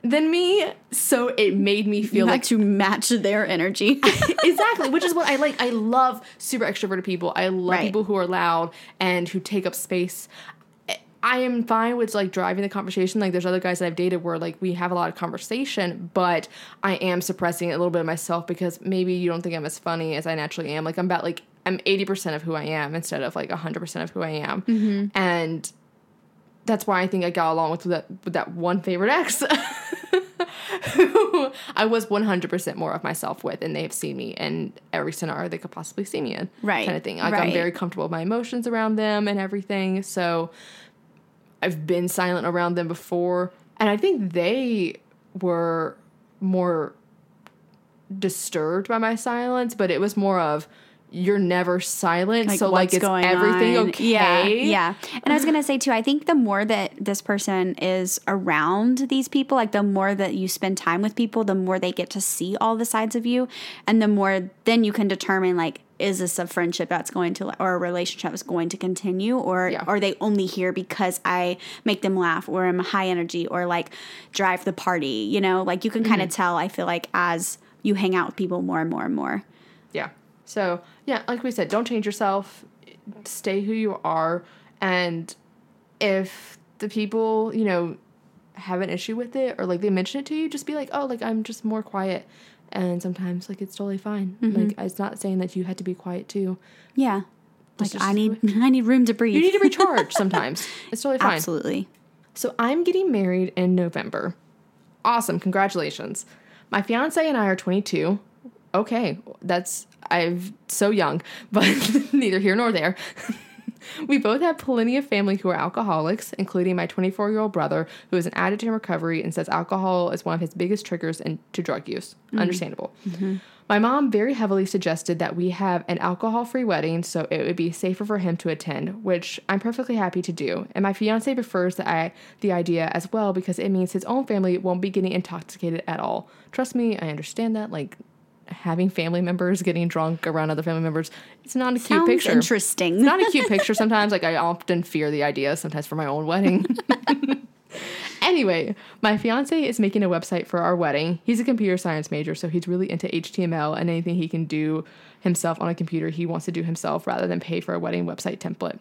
than me, so it made me feel you like to match their energy. Exactly, which is what I like. I love super extroverted people. I love right. people who are loud and who take up space. I am fine with like driving the conversation. Like there's other guys that I've dated where like we have a lot of conversation, but I am suppressing a little bit of myself because maybe you don't think I'm as funny as I naturally am. Like I'm about like I'm eighty percent of who I am instead of like one hundred percent of who I am, mm-hmm. and. That's why I think I got along with that with that one favorite ex who I was one hundred percent more of myself with, and they have seen me in every scenario they could possibly see me in. Right. Kind of thing. Like right. I'm very comfortable with my emotions around them and everything. So I've been silent around them before. And I think they were more disturbed by my silence, but it was more of, you're never silent, like, so like it's everything on. Okay. Yeah, yeah. And I was gonna say too, I think the more that this person is around these people, like the more that you spend time with people, the more they get to see all the sides of you, and the more then you can determine like, is this a friendship that's going to or a relationship that's going to continue, or yeah. are they only here because I make them laugh or I'm high energy or like drive the party? You know, like you can kind of mm-hmm. tell. I feel like as you hang out with people more and more and more. Yeah. So, yeah, like we said, don't change yourself. Stay who you are. And if the people, you know, have an issue with it or, like, they mention it to you, just be like, oh, like, I'm just more quiet. And sometimes, like, it's totally fine. Mm-hmm. Like, it's not saying that you had to be quiet, too. Yeah. Like, I need I need room to breathe. You need to recharge sometimes. It's totally fine. Absolutely. So I'm getting married in November. Awesome. Congratulations. My fiancé and I are twenty-two. Okay. That's... I'm so young, but neither here nor there. We both have plenty of family who are alcoholics, including my twenty-four-year-old brother, who is an addict in recovery and says alcohol is one of his biggest triggers in, to drug use. Mm-hmm. Understandable. Mm-hmm. My mom very heavily suggested that we have an alcohol-free wedding so it would be safer for him to attend, which I'm perfectly happy to do. And my fiancé prefers the, I, the idea as well because it means his own family won't be getting intoxicated at all. Trust me, I understand that. Like, having family members getting drunk around other family members, it's not a cute Sounds picture. interesting. It's not a cute picture sometimes. Like, I often fear the idea sometimes for my own wedding. Anyway, my fiancé is making a website for our wedding. He's a computer science major, so he's really into H T M L and anything he can do himself on a computer he wants to do himself rather than pay for a wedding website template.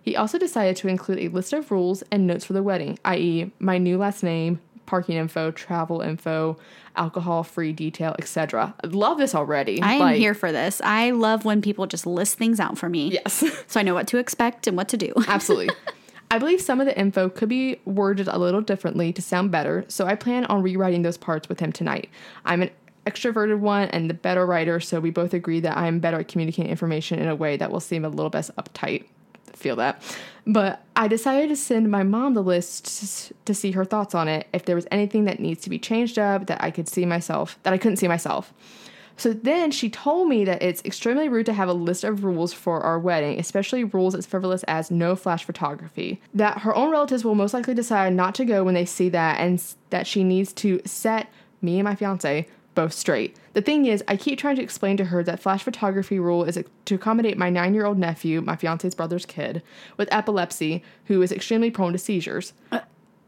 He also decided to include a list of rules and notes for the wedding, that is my new last name, parking info, travel info, alcohol-free detail, et cetera. I love this already. I am like, here for this. I love when people just list things out for me. Yes. So I know what to expect and what to do. Absolutely. I believe some of the info could be worded a little differently to sound better, so I plan on rewriting those parts with him tonight. I'm an extroverted one and the better writer, so we both agree that I'm better at communicating information in a way that will seem a little less uptight. Feel that. But I decided to send my mom the list to see her thoughts on it, if there was anything that needs to be changed up that I could see myself, that I couldn't see myself. So then she told me that it's extremely rude to have a list of rules for our wedding, especially rules as frivolous as no flash photography, that her own relatives will most likely decide not to go when they see that, and that she needs to set me and my fiancé both straight. The thing is, I keep trying to explain to her that flash photography rule is to accommodate my nine-year-old nephew, my fiancé's brother's kid, with epilepsy, who is extremely prone to seizures. Uh,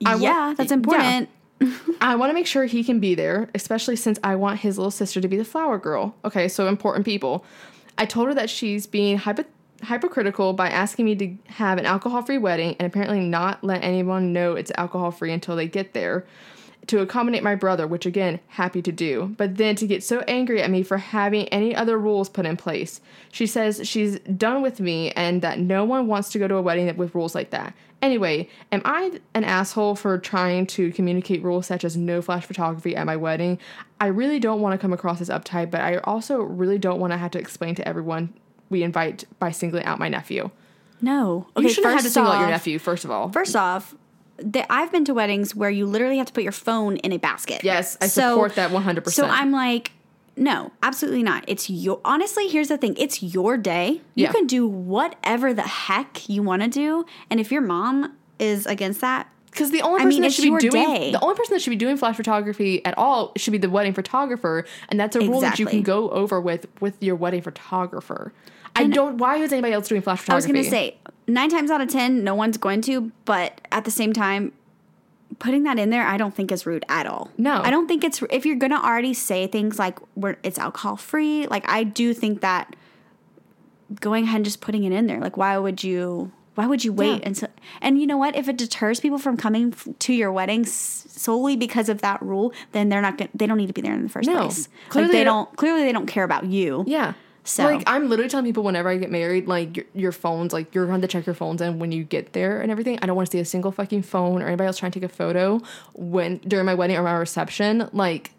I yeah, wa- that's important. Yeah. I want to make sure he can be there, especially since I want his little sister to be the flower girl. Okay, so important people. I told her that she's being hypo- hypocritical by asking me to have an alcohol-free wedding and apparently not let anyone know it's alcohol-free until they get there, to accommodate my brother, which, again, happy to do, but then to get so angry at me for having any other rules put in place. She says she's done with me and that no one wants to go to a wedding with rules like that. Anyway, am I an asshole for trying to communicate rules such as no flash photography at my wedding? I really don't want to come across as uptight, but I also really don't want to have to explain to everyone we invite by singling out my nephew. No. Okay, you shouldn't have to single out your nephew, first of all. First off, I've been to weddings where you literally have to put your phone in a basket. Yes, I so, support that one hundred percent. So I'm like, no, absolutely not. It's your, honestly, here's the thing. It's your day. You yeah. can do whatever the heck you want to do. And if your mom is against that, because the only person I mean, that should be doing day. the only person that should be doing flash photography at all should be the wedding photographer, and that's a rule exactly. that you can go over with with your wedding photographer. And I don't. Why is anybody else doing flash photography? I was going to say nine times out of ten, no one's going to. But at the same time, putting that in there, I don't think is rude at all. No, I don't think it's. If you're going to already say things like we're, it's alcohol free, like I do think that going ahead and just putting it in there, like why would you? Why would you wait? Yeah. And so, and you know what? If it deters people from coming f- to your wedding s- solely because of that rule, then they're not. Gonna, they don't need to be there in the first no. place. Clearly like they, they don't, don't. Clearly, they don't care about you. Yeah. So like I'm literally telling people whenever I get married, like your, your phones, like you're going to check your phones, and when you get there and everything, I don't want to see a single fucking phone or anybody else trying to take a photo when during my wedding or my reception. Like.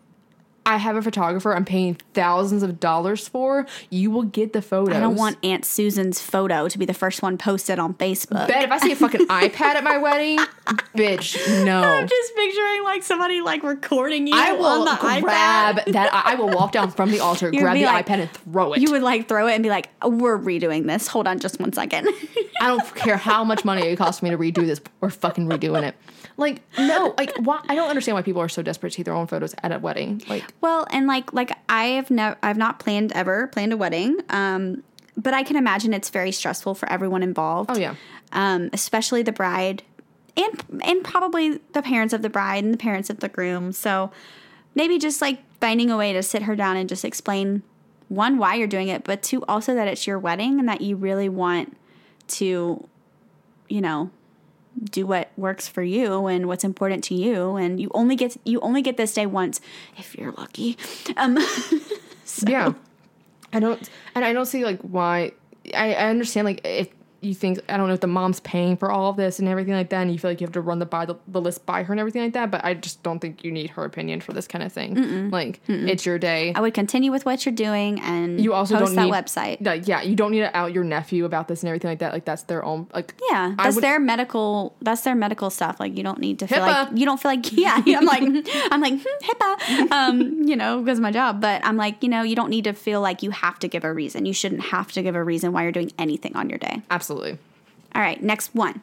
I have a photographer I'm paying thousands of dollars for. You will get the photos. I don't want Aunt Susan's photo to be the first one posted on Facebook. Bet if I see a fucking iPad at my wedding, bitch, no. I'm just picturing like somebody like recording you I will on the grab iPad. that. I, I will walk down from the altar, You'd grab the like, iPad, and throw it. You would like throw it and be like, we're redoing this. Hold on just one second. I don't care how much money it costs me to redo this. We're fucking redoing it. Like, no, like, why? I don't understand why people are so desperate to see their own photos at a wedding. Like, well, and like, like I have never, I've not planned ever planned a wedding, um, but I can imagine it's very stressful for everyone involved. Oh yeah, um, especially the bride, and and probably the parents of the bride and the parents of the groom. So maybe just like finding a way to sit her down and just explain one why you're doing it, but two also that it's your wedding and that you really want to, you know. Do what works for you and what's important to you, and you only get you only get this day once if you're lucky. Um, so. Yeah, I don't, and I don't see like why. I, I understand like if you think, I don't know if the mom's paying for all of this and everything like that, and you feel like you have to run the by the, the list by her and everything like that, but I just don't think you need her opinion for this kind of thing. Mm-mm. Like, Mm-mm. it's your day. I would continue with what you're doing, and you also post don't need, that website. Like, yeah, you don't need to out your nephew about this and everything like that. Like, that's their own, like... Yeah, that's would, their medical, that's their medical stuff. Like, you don't need to feel HIPAA. Like... You don't feel like, yeah, I'm like, I'm like, hmm, HIPAA, um, you know, because of my job. But I'm like, you know, you don't need to feel like you have to give a reason. You shouldn't have to give a reason why you're doing anything on your day. Absolutely. All right, next one.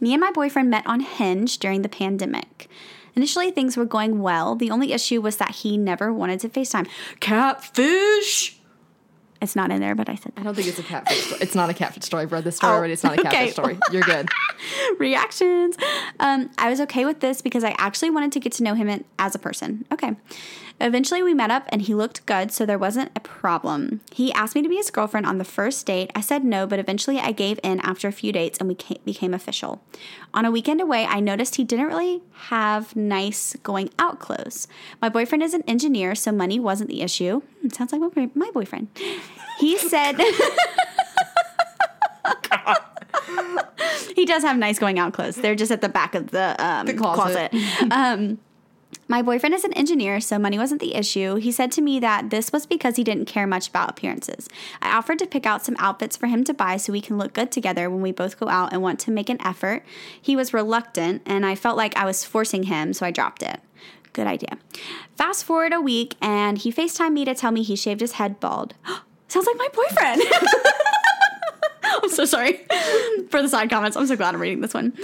Me and my boyfriend met on Hinge during the pandemic. Initially, things were going well. The only issue was that he never wanted to FaceTime. Catfish! It's not in there, but I said that. I don't think it's a catfish story. It's not a catfish story. I've read this story oh, already. It's not a catfish okay. story. You're good. Reactions. Um, I was okay with this because I actually wanted to get to know him as a person. Okay. Eventually, we met up, and he looked good, so there wasn't a problem. He asked me to be his girlfriend on the first date. I said no, but eventually I gave in after a few dates, and we became official. On a weekend away, I noticed he didn't really have nice going-out clothes. My boyfriend is an engineer, so money wasn't the issue. It sounds like my, my boyfriend. He said... God. He does have nice going-out clothes. They're just at the back of the, um, the closet. closet. Um... My boyfriend is an engineer, so money wasn't the issue. He said to me that this was because he didn't care much about appearances. I offered to pick out some outfits for him to buy so we can look good together when we both go out and want to make an effort. He was reluctant, and I felt like I was forcing him, so I dropped it. Good idea. Fast forward a week, and he FaceTimed me to tell me he shaved his head bald. Sounds like my boyfriend. I'm so sorry for the side comments. I'm so glad I'm reading this one.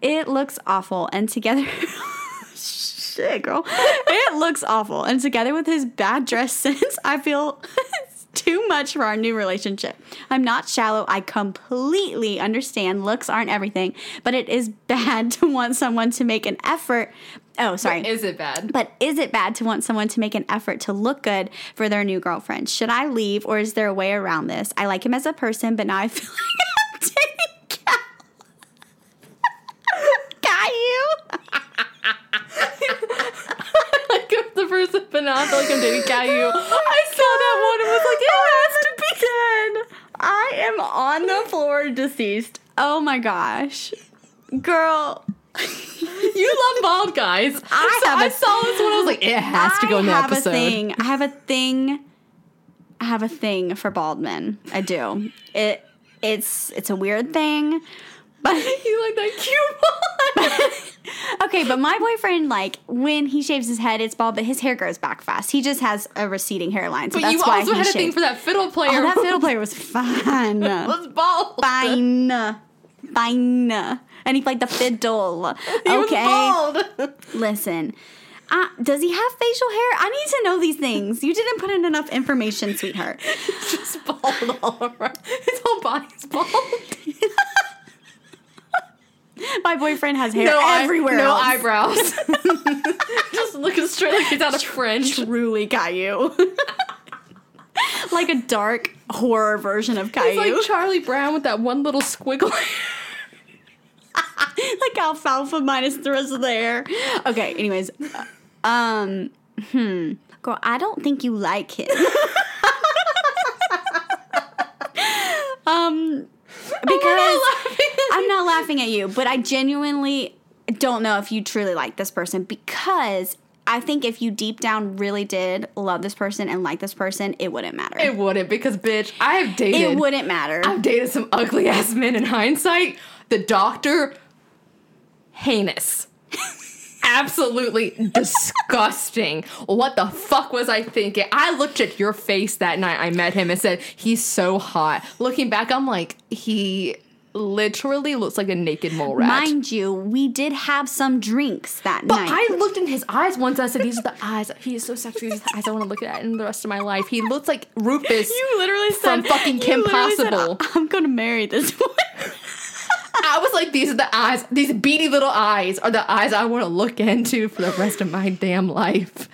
It looks awful, and together... Shit, girl. It looks awful. And together with his bad dress sense, I feel it's too much for our new relationship. I'm not shallow. I completely understand looks aren't everything, but it is bad to want someone to make an effort. Oh, sorry. But is it bad? But is it bad to want someone to make an effort to look good for their new girlfriend? Should I leave, or is there a way around this? I like him as a person, but now I feel like I'm dating Cal. Got you. Like I'm the person, but now I feel like I'm dating Caillou. Oh, I saw God. That one and was like, it has to be dead. I am on the floor, deceased. Oh my gosh, girl. You love bald guys. I, so, have a, I saw this one. I was like, it has I to go in the episode. I have a thing. I have a thing. I have a thing for bald men. I do. It. It's. It's a weird thing. But you like that cute one. Okay, but my boyfriend, like, when he shaves his head, it's bald, but his hair grows back fast. He just has a receding hairline, so but that's why he shaved. But you also had a thing for that fiddle player. Oh, that fiddle player was fun. It was bald. Fine. Fine. And he played the fiddle. He okay. was bald. Listen, uh, does he have facial hair? I need to know these things. You didn't put in enough information, sweetheart. It's just bald all around. His whole body's bald. My boyfriend has hair no everywhere. Eye, no else. Eyebrows. Just looking straight like it's out of fringe. Truly Caillou. Like a dark horror version of Caillou. He's like Charlie Brown with that one little squiggle. Like alfalfa minus the rest of the hair. Okay, anyways. Um, hmm. Girl, I don't think you like him. um... Because I'm not laughing at you, but I genuinely don't know if you truly like this person, because I think if you deep down really did love this person and like this person, it wouldn't matter. It wouldn't, because, bitch, I have dated. It wouldn't matter. I've dated some ugly-ass men in hindsight. The doctor, heinous. Absolutely disgusting. What the fuck was I thinking? I looked at your face that night I met him and said, he's so hot. Looking back, I'm like, he literally looks like a naked mole rat. Mind you, we did have some drinks that but night. But I looked in his eyes once. I said, these are the eyes. He is so sexy. These are the eyes I want to look at in the rest of my life. He looks like Rufus you literally from said, fucking Kim Possible. Said, I'm going to marry this one. I was like, these are the eyes, these beady little eyes are the eyes I want to look into for the rest of my damn life.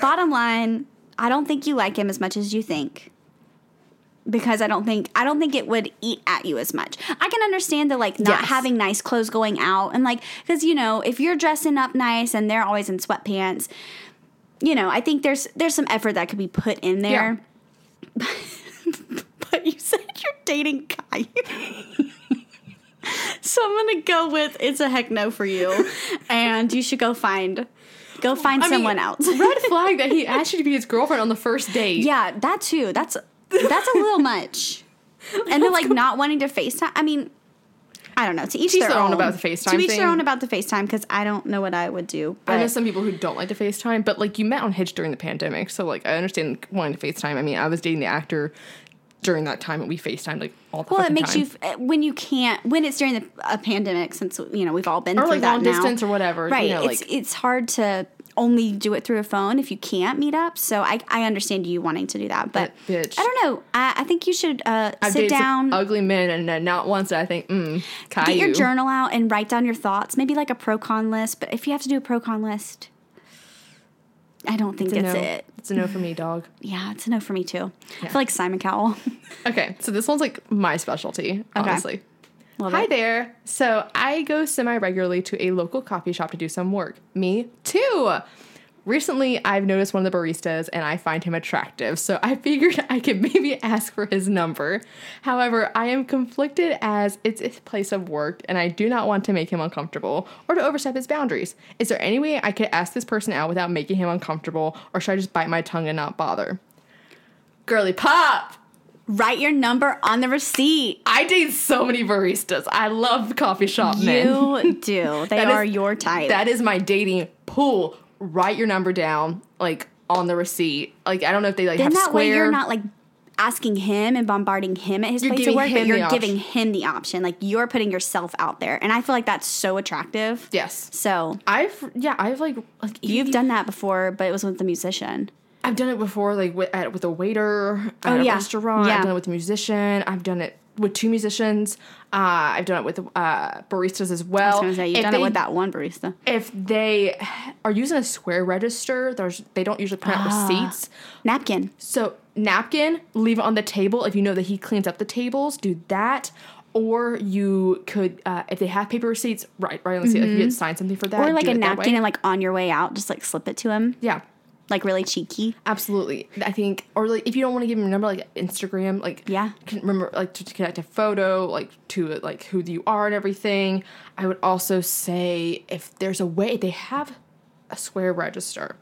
Bottom line, I don't think you like him as much as you think. Because I don't think, I don't think it would eat at you as much. I can understand the, like, not yes. having nice clothes going out. And, like, because, you know, if you're dressing up nice and they're always in sweatpants, you know, I think there's, there's some effort that could be put in there. Yeah. But you said you're dating guy. So I'm going to go with it's a heck no for you. And you should go find go find I someone mean, else. Red flag that he asked you to be his girlfriend on the first date. Yeah, that too. That's that's a little much. And they're like not wanting to FaceTime. I mean, I don't know. To each She's their, their own, own about the FaceTime To each thing. Their own about the FaceTime, because I don't know what I would do. But I know some people who don't like to FaceTime, but like you met on Hinge during the pandemic. So like I understand wanting to FaceTime. I mean, I was dating the actor during that time and we FaceTimed like all the time. Well, it makes time. you, when you can't, when it's during the, a pandemic, since, you know, we've all been or through like that now. Or like long distance or whatever. Right. You know, it's, like, it's hard to only do it through a phone if you can't meet up. So I, I understand you wanting to do that, but that bitch. I don't know. I, I think you should uh, sit down. Ugly men, and uh, not once did I think, mm, Caillou. Get your journal out and write down your thoughts. Maybe like a pro-con list, but if you have to do a pro-con list, I don't think it's, it's no. it. It's a no for me, dog. Yeah, it's a no for me, too. Yeah. I feel like Simon Cowell. Okay, so this one's like my specialty, honestly. Okay. Love Hi it. there. So I go semi-regularly to a local coffee shop to do some work. Me too. Recently, I've noticed one of the baristas, and I find him attractive, so I figured I could maybe ask for his number. However, I am conflicted as it's a place of work, and I do not want to make him uncomfortable or to overstep his boundaries. Is there any way I could ask this person out without making him uncomfortable, or should I just bite my tongue and not bother? Girly pop! Write your number on the receipt. I date so many baristas. I love coffee shop men. You do. They are is, your type. That is my dating pool. Write your number down, like, on the receipt. Like, I don't know if they, like, then have square. Then that way you're not, like, asking him and bombarding him at his you're place of work, but you're giving him the option. Like, you're putting yourself out there. And I feel like that's so attractive. Yes. So. I've, yeah, I've, like. like you've you, done that before, but it was with the musician. I've done it before, like, with, at, with a waiter at oh, a yeah. restaurant. Yeah. I've done it with a musician. I've done it with two musicians. Uh, I've done it with uh, baristas as well. I was going to say, you've if done they, it with that one barista. If they are using a square register, they don't usually print out uh, receipts. Napkin. So napkin, leave it on the table. If you know that he cleans up the tables, do that. Or you could, uh, if they have paper receipts, right, right on the receipt. Mm-hmm. Like you could sign something for that. Or like a napkin and like on your way out, just like slip it to him. Yeah. Like, really cheeky? Absolutely. I think, or, like, if you don't want to give him your number, like, Instagram, like, yeah, can remember, like, to, to connect a photo, like, to, like, who you are and everything. I would also say if there's a way, they have a square register.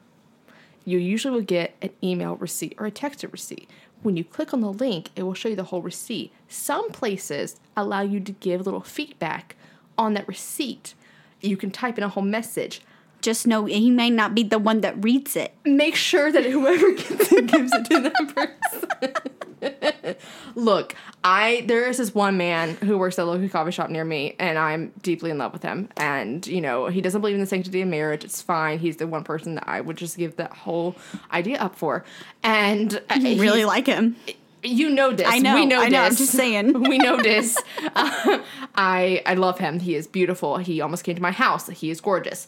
You usually will get an email receipt or a texted receipt. When you click on the link, it will show you the whole receipt. Some places allow you to give little feedback on that receipt. You can type in a whole message. Just know he may not be the one that reads it. Make sure that whoever gets it gives it to that person. Look, I there is this one man who works at a local coffee shop near me, and I'm deeply in love with him. And, you know, he doesn't believe in the sanctity of marriage. It's fine. He's the one person that I would just give that whole idea up for. And you really like him. You know this. I know. We know I this. Know. I'm just saying. We know this. uh, I I love him. He is beautiful. He almost came to my house. He is gorgeous.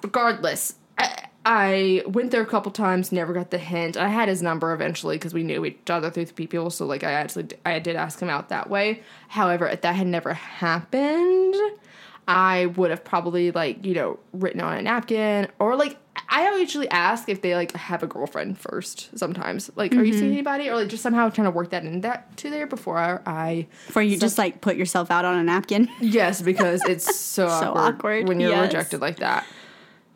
Regardless, I, I went there a couple times, never got the hint. I had his number eventually because we knew each other through people, so, like, I actually I did ask him out that way. However, if that had never happened, I would have probably, like, you know, written on a napkin or, like, I usually ask if they, like, have a girlfriend first sometimes. Like, mm-hmm. Are you seeing anybody? Or, like, just somehow trying to work that in that to there before I... I before you so, just, like, put yourself out on a napkin? Yes, because it's so, so awkward, awkward when you're yes. rejected like that.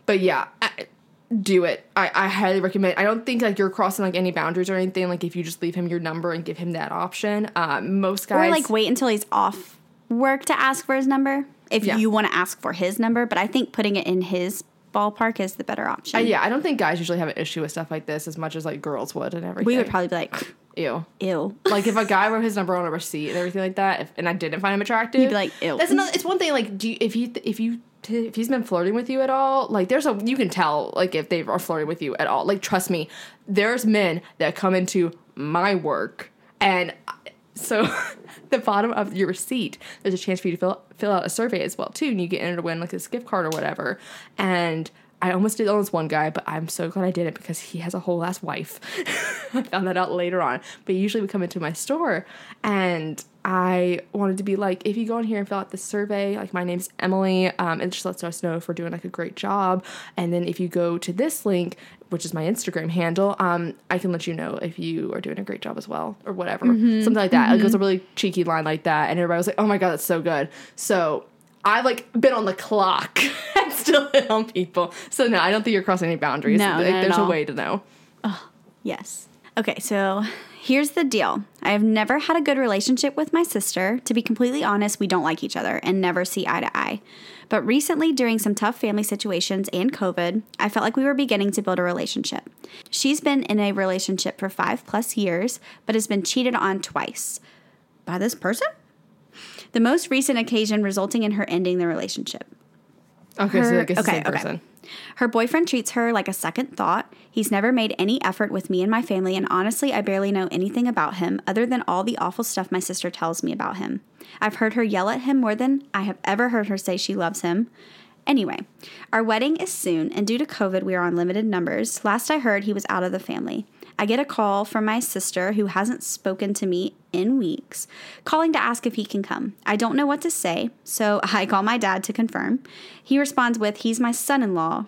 But yeah, I, do it. I, I highly recommend. I don't think like you're crossing like any boundaries or anything. Like if you just leave him your number and give him that option, uh, most guys or like wait until he's off work to ask for his number if yeah. you want to ask for his number. But I think putting it in his ballpark is the better option. Uh, yeah, I don't think guys usually have an issue with stuff like this as much as like girls would and everything. We would probably be like, ew, ew. Like if a guy wrote his number on a receipt and everything like that, if, and I didn't find him attractive, he'd be like, ew. That's another. It's one thing. Like, do you, if you if you. If he's been flirting with you at all, like, there's a... You can tell, like, if they are flirting with you at all. Like, trust me, there's men that come into my work, and so the bottom of your receipt, there's a chance for you to fill, fill out a survey as well, too, and you get entered to win, like, this gift card or whatever, and... I almost did on this one guy, but I'm so glad I did it because he has a whole ass wife. I found that out later on. But usually we come into my store and I wanted to be like, if you go in here and fill out this survey, like my name's Emily, um, it just lets us know if we're doing like a great job. And then if you go to this link, which is my Instagram handle, um, I can let you know if you are doing a great job as well or whatever, mm-hmm. something like that. Mm-hmm. Like it was a really cheeky line like that. And everybody was like, oh my God, that's so good. So I've like been on the clock and still hit on people. So no, I don't think you're crossing any boundaries. No, like, there's a way to know. Oh, yes. Okay, so here's the deal. I have never had a good relationship with my sister. To be completely honest, we don't like each other and never see eye to eye. But recently, during some tough family situations and COVID, I felt like we were beginning to build a relationship. She's been in a relationship for five plus years, but has been cheated on twice. By this person? The most recent occasion resulting in her ending the relationship. Okay, her, so I guess okay, the same okay. person. Her boyfriend treats her like a second thought. He's never made any effort with me and my family, and honestly, I barely know anything about him other than all the awful stuff my sister tells me about him. I've heard her yell at him more than I have ever heard her say she loves him. Anyway, our wedding is soon, and due to COVID, we are on limited numbers. Last I heard, he was out of the family. I get a call from my sister, who hasn't spoken to me in weeks, calling to ask if he can come. I don't know what to say, so I call my dad to confirm. He responds with, he's my son-in-law,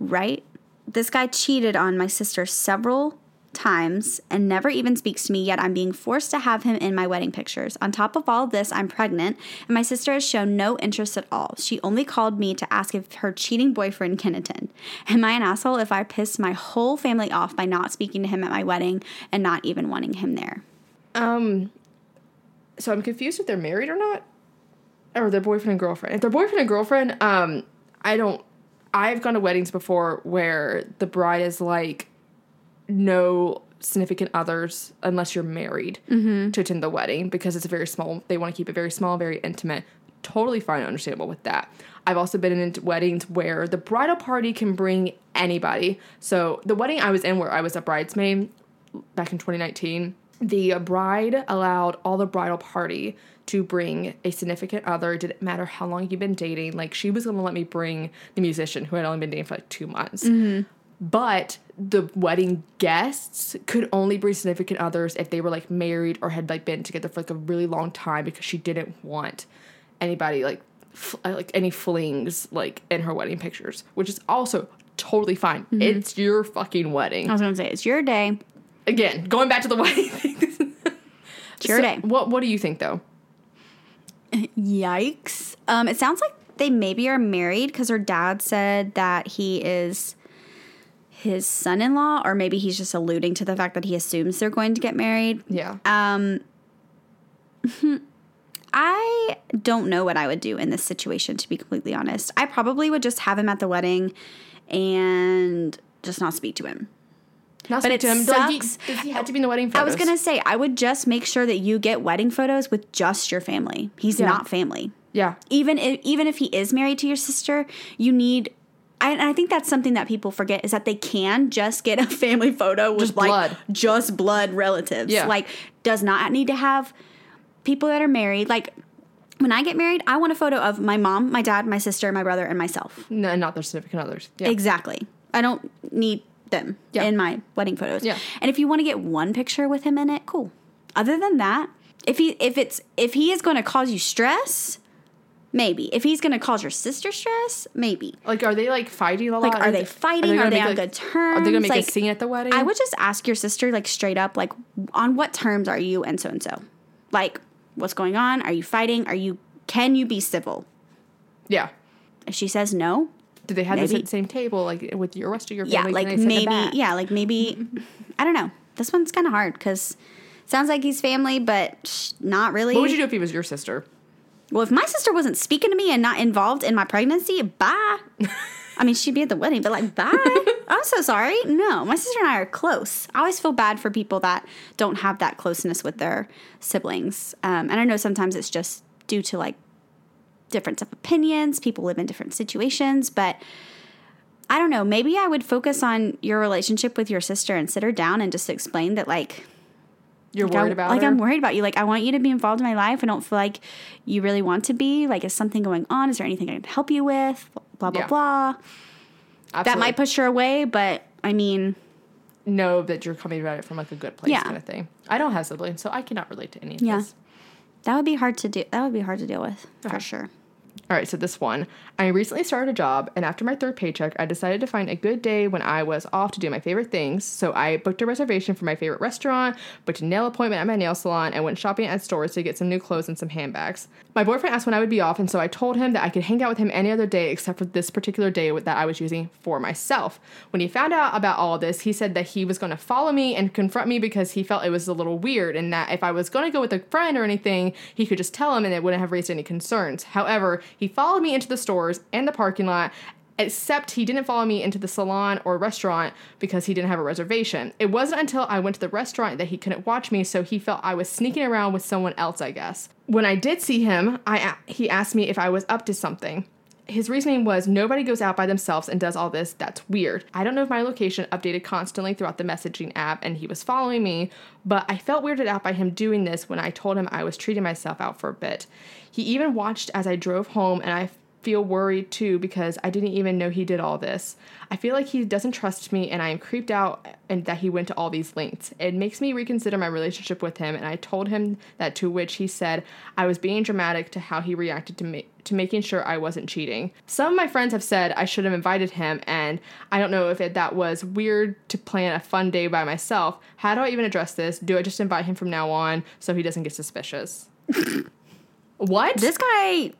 right? This guy cheated on my sister several times and never even speaks to me, yet I'm being forced to have him in my wedding pictures. On top of all this, I'm pregnant, and my sister has shown no interest at all. She only called me to ask if her cheating boyfriend can attend. Am I an asshole if I piss my whole family off by not speaking to him at my wedding and not even wanting him there? Um, so I'm confused if they're married or not, or they're boyfriend and girlfriend. If they're boyfriend and girlfriend, um, I don't, I've gone to weddings before where the bride is like, no significant others unless you're married mm-hmm. to attend the wedding because it's a very small, they want to keep it very small, very intimate. Totally fine and understandable with that. I've also been in weddings where the bridal party can bring anybody. So the wedding I was in where I was a bridesmaid back in twenty nineteen, the bride allowed all the bridal party to bring a significant other. It didn't matter how long you've been dating. Like she was going to let me bring the musician who had only been dating for like two months. Mm-hmm. But the wedding guests could only bring significant others if they were, like, married or had, like, been together for, like, a really long time because she didn't want anybody, like, f- like any flings, like, in her wedding pictures, which is also totally fine. Mm-hmm. It's your fucking wedding. I was going to say, it's your day. Again, going back to the wedding thing. It's your so, day. What, what do you think, though? Yikes. Um, it sounds like they maybe are married because her dad said that he is his son-in-law, or maybe he's just alluding to the fact that he assumes they're going to get married. Yeah. Um, I don't know what I would do in this situation, to be completely honest. I probably would just have him at the wedding and just not speak to him. Not but speak to him. Sucks. Does he have to be in the wedding photos? I was going to say, I would just make sure that you get wedding photos with just your family. He's yeah. not family. Yeah. Even if, even if he is married to your sister, you need... I, I think that's something that people forget is that they can just get a family photo with just like blood. just blood relatives. Yeah. Like does not need to have people that are married. Like when I get married, I want a photo of my mom, my dad, my sister, my brother, and myself. No, not their significant others. Yeah. Exactly. I don't need them yeah. in my wedding photos. Yeah. And if you want to get one picture with him in it, cool. Other than that, if he if it's if he is going to cause you stress. Maybe. If he's going to cause your sister stress, maybe. Like, are they, like, fighting a lot? Like, are they fighting? Are they, are they on like, good terms? Are they going to make like, a scene at the wedding? I would just ask your sister, like, straight up, like, on what terms are you and so-and-so? Like, what's going on? Are you fighting? Are you, can you be civil? Yeah. If she says no. Do they have maybe. this at the same table, like, with the rest of your family? Yeah, like, maybe. Yeah, like, maybe. I don't know. This one's kind of hard because it sounds like he's family, but not really. What would you do if he was your sister? Well, if my sister wasn't speaking to me and not involved in my pregnancy, bye. I mean, she'd be at the wedding, but like, bye. I'm so sorry. No, my sister and I are close. I always feel bad for people that don't have that closeness with their siblings. Um, and I know sometimes it's just due to like difference of opinions. People live in different situations, but I don't know. Maybe I would focus on your relationship with your sister and sit her down and just explain that like, You're like worried I'm, about Like, her? I'm worried about you. Like, I want you to be involved in my life. I don't feel like you really want to be. Like, is something going on? Is there anything I can help you with? Blah, blah, yeah. blah. Absolutely. That might push her away, but I mean, know that you're coming about it from like a good place, yeah. kind of thing. I don't have siblings, so I cannot relate to any of yeah. this. That would be hard to do. That would be hard to deal with okay. for sure. All right, so this one. I recently started a job, and after my third paycheck, I decided to find a good day when I was off to do my favorite things. So I booked a reservation for my favorite restaurant, booked a nail appointment at my nail salon, and went shopping at stores to get some new clothes and some handbags. My boyfriend asked when I would be off, and so I told him that I could hang out with him any other day except for this particular day that I was using for myself. When he found out about all this, he said that he was going to follow me and confront me because he felt it was a little weird, and that if I was going to go with a friend or anything, he could just tell him and it wouldn't have raised any concerns. However, he followed me into the stores and the parking lot, except he didn't follow me into the salon or restaurant because he didn't have a reservation. It wasn't until I went to the restaurant that he couldn't watch me, so he felt I was sneaking around with someone else, I guess. When I did see him, I he asked me if I was up to something. His reasoning was, nobody goes out by themselves and does all this. That's weird. I don't know if my location updated constantly throughout the messaging app and he was following me, but I felt weirded out by him doing this when I told him I was treating myself out for a bit. He even watched as I drove home, and I feel worried too because I didn't even know he did all this. I feel like he doesn't trust me, and I am creeped out and that he went to all these lengths. It makes me reconsider my relationship with him, and I told him that, to which he said I was being dramatic to how he reacted to me, to making sure I wasn't cheating. Some of my friends have said I should have invited him, and I don't know if it, that was weird to plan a fun day by myself. How do I even address this? Do I just invite him from now on so he doesn't get suspicious? What? This guy...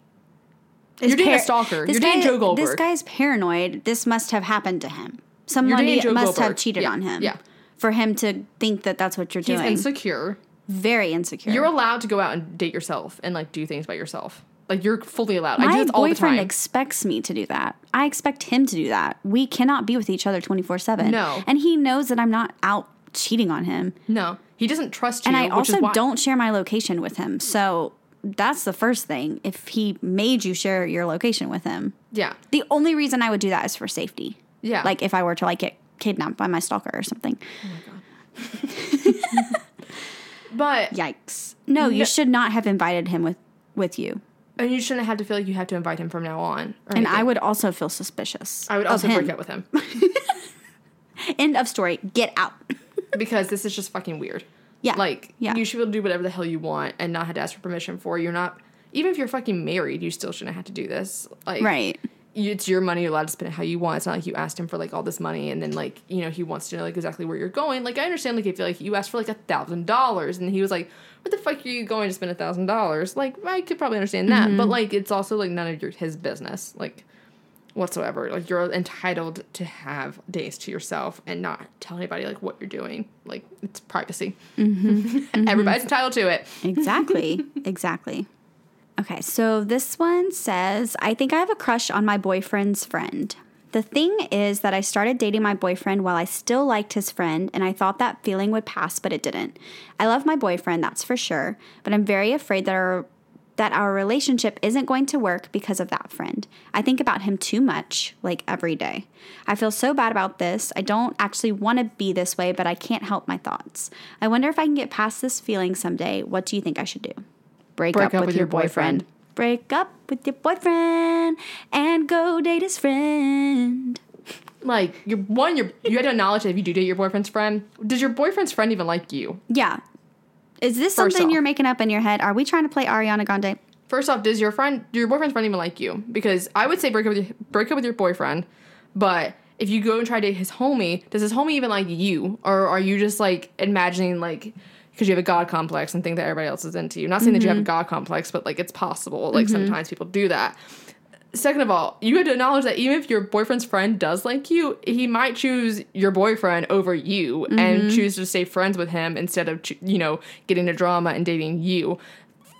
You're par- dating a stalker. This You're dating guy, Joe Goldberg. This guy's paranoid. This must have happened to him. Someone must Goldberg. have cheated yeah. on him. Yeah. For him to think that that's what you're He's doing. He's insecure. Very insecure. You're allowed to go out and date yourself and, like, do things by yourself. Like, you're fully allowed. My I do this all the time. My boyfriend expects me to do that. I expect him to do that. We cannot be with each other twenty-four seven. No. And he knows that I'm not out cheating on him. No. He doesn't trust you, and I also why- don't share my location with him, so... That's the first thing, if he made you share your location with him. Yeah. The only reason I would do that is for safety. Yeah. Like, if I were to, like, get kidnapped by my stalker or something. Oh, my God. But. Yikes. No, you no, should not have invited him with, with you. And you shouldn't have to feel like you have to invite him from now on. And anything. I would also feel suspicious. I would also break up with him. End of story. Get out. Because this is just fucking weird. Yeah. Like, yeah. you should be able to do whatever the hell you want and not have to ask for permission for. You're not, even if you're fucking married, you still shouldn't have to do this. Like, right. You, it's your money. You're allowed to spend it how you want. It's not like you asked him for, like, all this money and then, like, you know, he wants to know, like, exactly where you're going. Like, I understand, like, if, like, you asked for, like, a thousand dollars and he was like, what the fuck are you going to spend a thousand dollars? Like, I could probably understand that. Mm-hmm. But, like, it's also, like, none of your his business, like, whatsoever. Like, you're entitled to have days to yourself and not tell anybody, like, what you're doing. Like, it's privacy. Mm-hmm. Mm-hmm. Everybody's entitled to it. Exactly. Exactly. Okay, so this one says, I think I have a crush on my boyfriend's friend. The thing is that I started dating my boyfriend while I still liked his friend, and I thought that feeling would pass, but it didn't. I love my boyfriend, that's for sure, but I'm very afraid that our that our relationship isn't going to work because of that friend. I think about him too much, like every day. I feel so bad about this. I don't actually want to be this way, but I can't help my thoughts. I wonder if I can get past this feeling someday. What do you think I should do? Break, Break up, up with, with your boyfriend. boyfriend. Break up with your boyfriend and go date his friend. Like, you're, one, you're, you had to acknowledge that if you do date your boyfriend's friend, does your boyfriend's friend even like you? Yeah. Is this First something off. You're making up in your head? Are we trying to play Ariana Grande? First off, does your friend, do your boyfriend's friend even like you? Because I would say break up with your, break up with your boyfriend, but if you go and try to date his homie, does his homie even like you? Or are you just, like, imagining, like, because you have a God complex and think that everybody else is into you? Not saying mm-hmm. that you have a God complex, but, like, it's possible. Like, mm-hmm. sometimes people do that. Second of all, you had to acknowledge that even if your boyfriend's friend does like you, he might choose your boyfriend over you mm-hmm. and choose to stay friends with him instead of, you know, getting into drama and dating you.